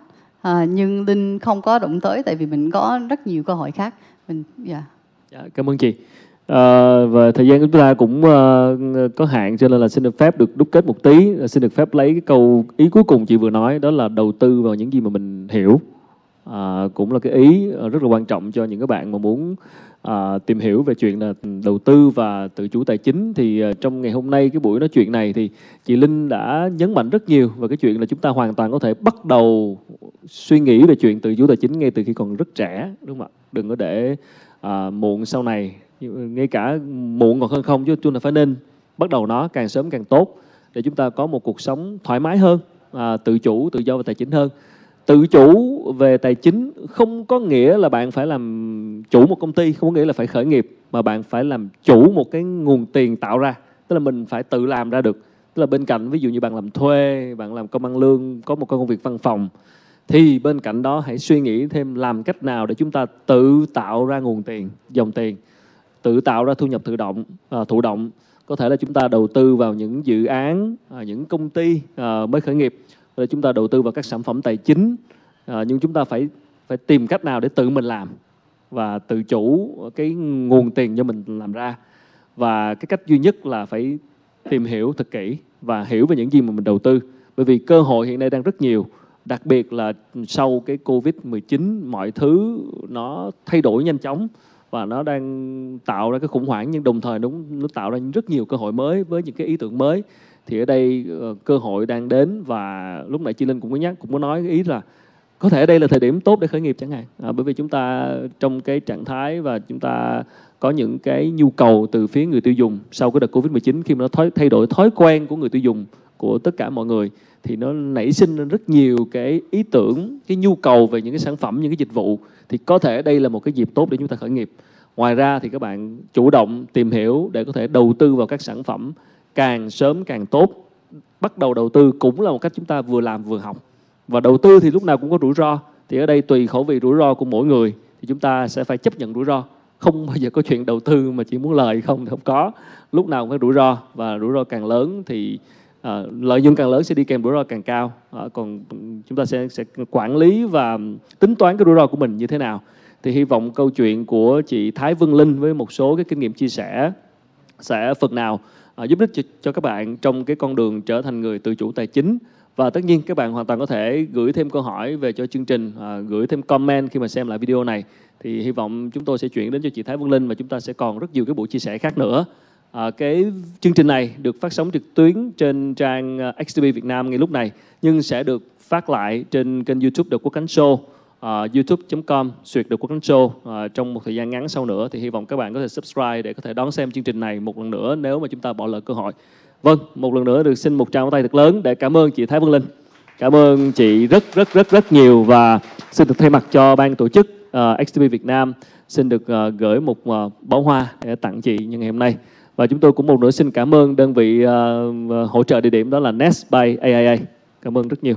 à, nhưng Linh không có đụng tới tại vì mình có rất nhiều cơ hội khác. Mình, yeah. Cảm ơn chị. À, và thời gian của chúng ta cũng uh, có hạn, cho nên là xin được phép được đúc kết một tí. Xin được phép lấy cái câu ý cuối cùng chị vừa nói, đó là đầu tư vào những gì mà mình hiểu. À, cũng là cái ý rất là quan trọng cho những các bạn mà muốn à, tìm hiểu về chuyện là đầu tư và tự chủ tài chính. Thì à, trong ngày hôm nay cái buổi nói chuyện này thì chị Linh đã nhấn mạnh rất nhiều về cái chuyện là chúng ta hoàn toàn có thể bắt đầu suy nghĩ về chuyện tự chủ tài chính ngay từ khi còn rất trẻ, đúng không ạ? Đừng có để à, muộn sau này, ngay cả muộn còn hơn không, chứ chúng ta phải nên bắt đầu nó càng sớm càng tốt để chúng ta có một cuộc sống thoải mái hơn, à, tự chủ, tự do về tài chính hơn. Tự chủ về tài chính không có nghĩa là bạn phải làm chủ một công ty, không có nghĩa là phải khởi nghiệp, mà bạn phải làm chủ một cái nguồn tiền tạo ra. Tức là mình phải tự làm ra được. Tức là bên cạnh, ví dụ như bạn làm thuê, bạn làm công ăn lương, có một công việc văn phòng, thì bên cạnh đó hãy suy nghĩ thêm làm cách nào để chúng ta tự tạo ra nguồn tiền, dòng tiền, tự tạo ra thu nhập thụ động, à, thụ động. Có thể là chúng ta đầu tư vào những dự án, à, những công ty à, mới khởi nghiệp, để chúng ta đầu tư vào các sản phẩm tài chính, à, nhưng chúng ta phải phải tìm cách nào để tự mình làm và tự chủ cái nguồn tiền cho mình làm ra. Và cái cách duy nhất là phải tìm hiểu thật kỹ và hiểu về những gì mà mình đầu tư, bởi vì cơ hội hiện nay đang rất nhiều, đặc biệt là sau cái Covid mười chín, mọi thứ nó thay đổi nhanh chóng và nó đang tạo ra cái khủng hoảng, nhưng đồng thời nó, nó tạo ra rất nhiều cơ hội mới với những cái ý tưởng mới. Thì ở đây cơ hội đang đến, và lúc nãy chị Linh cũng có nhắc, cũng có nói ý là có thể đây là thời điểm tốt để khởi nghiệp chẳng hạn. À, bởi vì chúng ta trong cái trạng thái và chúng ta có những cái nhu cầu từ phía người tiêu dùng sau cái đợt Covid mười chín, khi mà nó thay đổi thói quen của người tiêu dùng, của tất cả mọi người, thì nó nảy sinh lên rất nhiều cái ý tưởng, cái nhu cầu về những cái sản phẩm, những cái dịch vụ. Thì có thể đây là một cái dịp tốt để chúng ta khởi nghiệp. Ngoài ra thì các bạn chủ động tìm hiểu để có thể đầu tư vào các sản phẩm càng sớm càng tốt. Bắt đầu đầu tư cũng là một cách chúng ta vừa làm vừa học. Và đầu tư thì lúc nào cũng có rủi ro. Thì ở đây tùy khẩu vị rủi ro của mỗi người, thì chúng ta sẽ phải chấp nhận rủi ro. Không bao giờ có chuyện đầu tư mà chỉ muốn lời không thì không có. Lúc nào cũng có rủi ro, và rủi ro càng lớn thì à, lợi nhuận càng lớn sẽ đi kèm rủi ro càng cao. À, còn chúng ta sẽ, sẽ quản lý và tính toán cái rủi ro của mình như thế nào. Thì hy vọng câu chuyện của chị Thái Vân Linh với một số cái kinh nghiệm chia sẻ sẽ phần nào À, giúp ích cho, cho các bạn trong cái con đường trở thành người tự chủ tài chính. Và tất nhiên các bạn hoàn toàn có thể gửi thêm câu hỏi về cho chương trình, à, gửi thêm comment khi mà xem lại video này. Thì hy vọng chúng tôi sẽ chuyển đến cho chị Thái Vân Linh, và chúng ta sẽ còn rất nhiều cái buổi chia sẻ khác nữa. À, cái chương trình này được phát sóng trực tuyến trên trang ích tê bê Việt Nam ngay lúc này, nhưng sẽ được phát lại trên kênh YouTube The One Couture, Uh, youtube chấm com xuyệt The One Couture uh, trong một thời gian ngắn sau nữa. Thì hy vọng các bạn có thể subscribe để có thể đón xem chương trình này một lần nữa nếu mà chúng ta bỏ lỡ cơ hội. Vâng, một lần nữa được xin một tràng pháo tay thật lớn để cảm ơn chị Thái Vân Linh. Cảm ơn chị rất rất rất rất nhiều, và xin được thay mặt cho ban tổ chức uh, ích tê bê Việt Nam xin được uh, gửi một uh, bó hoa để tặng chị nhân ngày hôm nay. Và chúng tôi cũng một lần nữa xin cảm ơn đơn vị uh, hỗ trợ địa điểm, đó là Nest by a i a. Cảm ơn rất nhiều.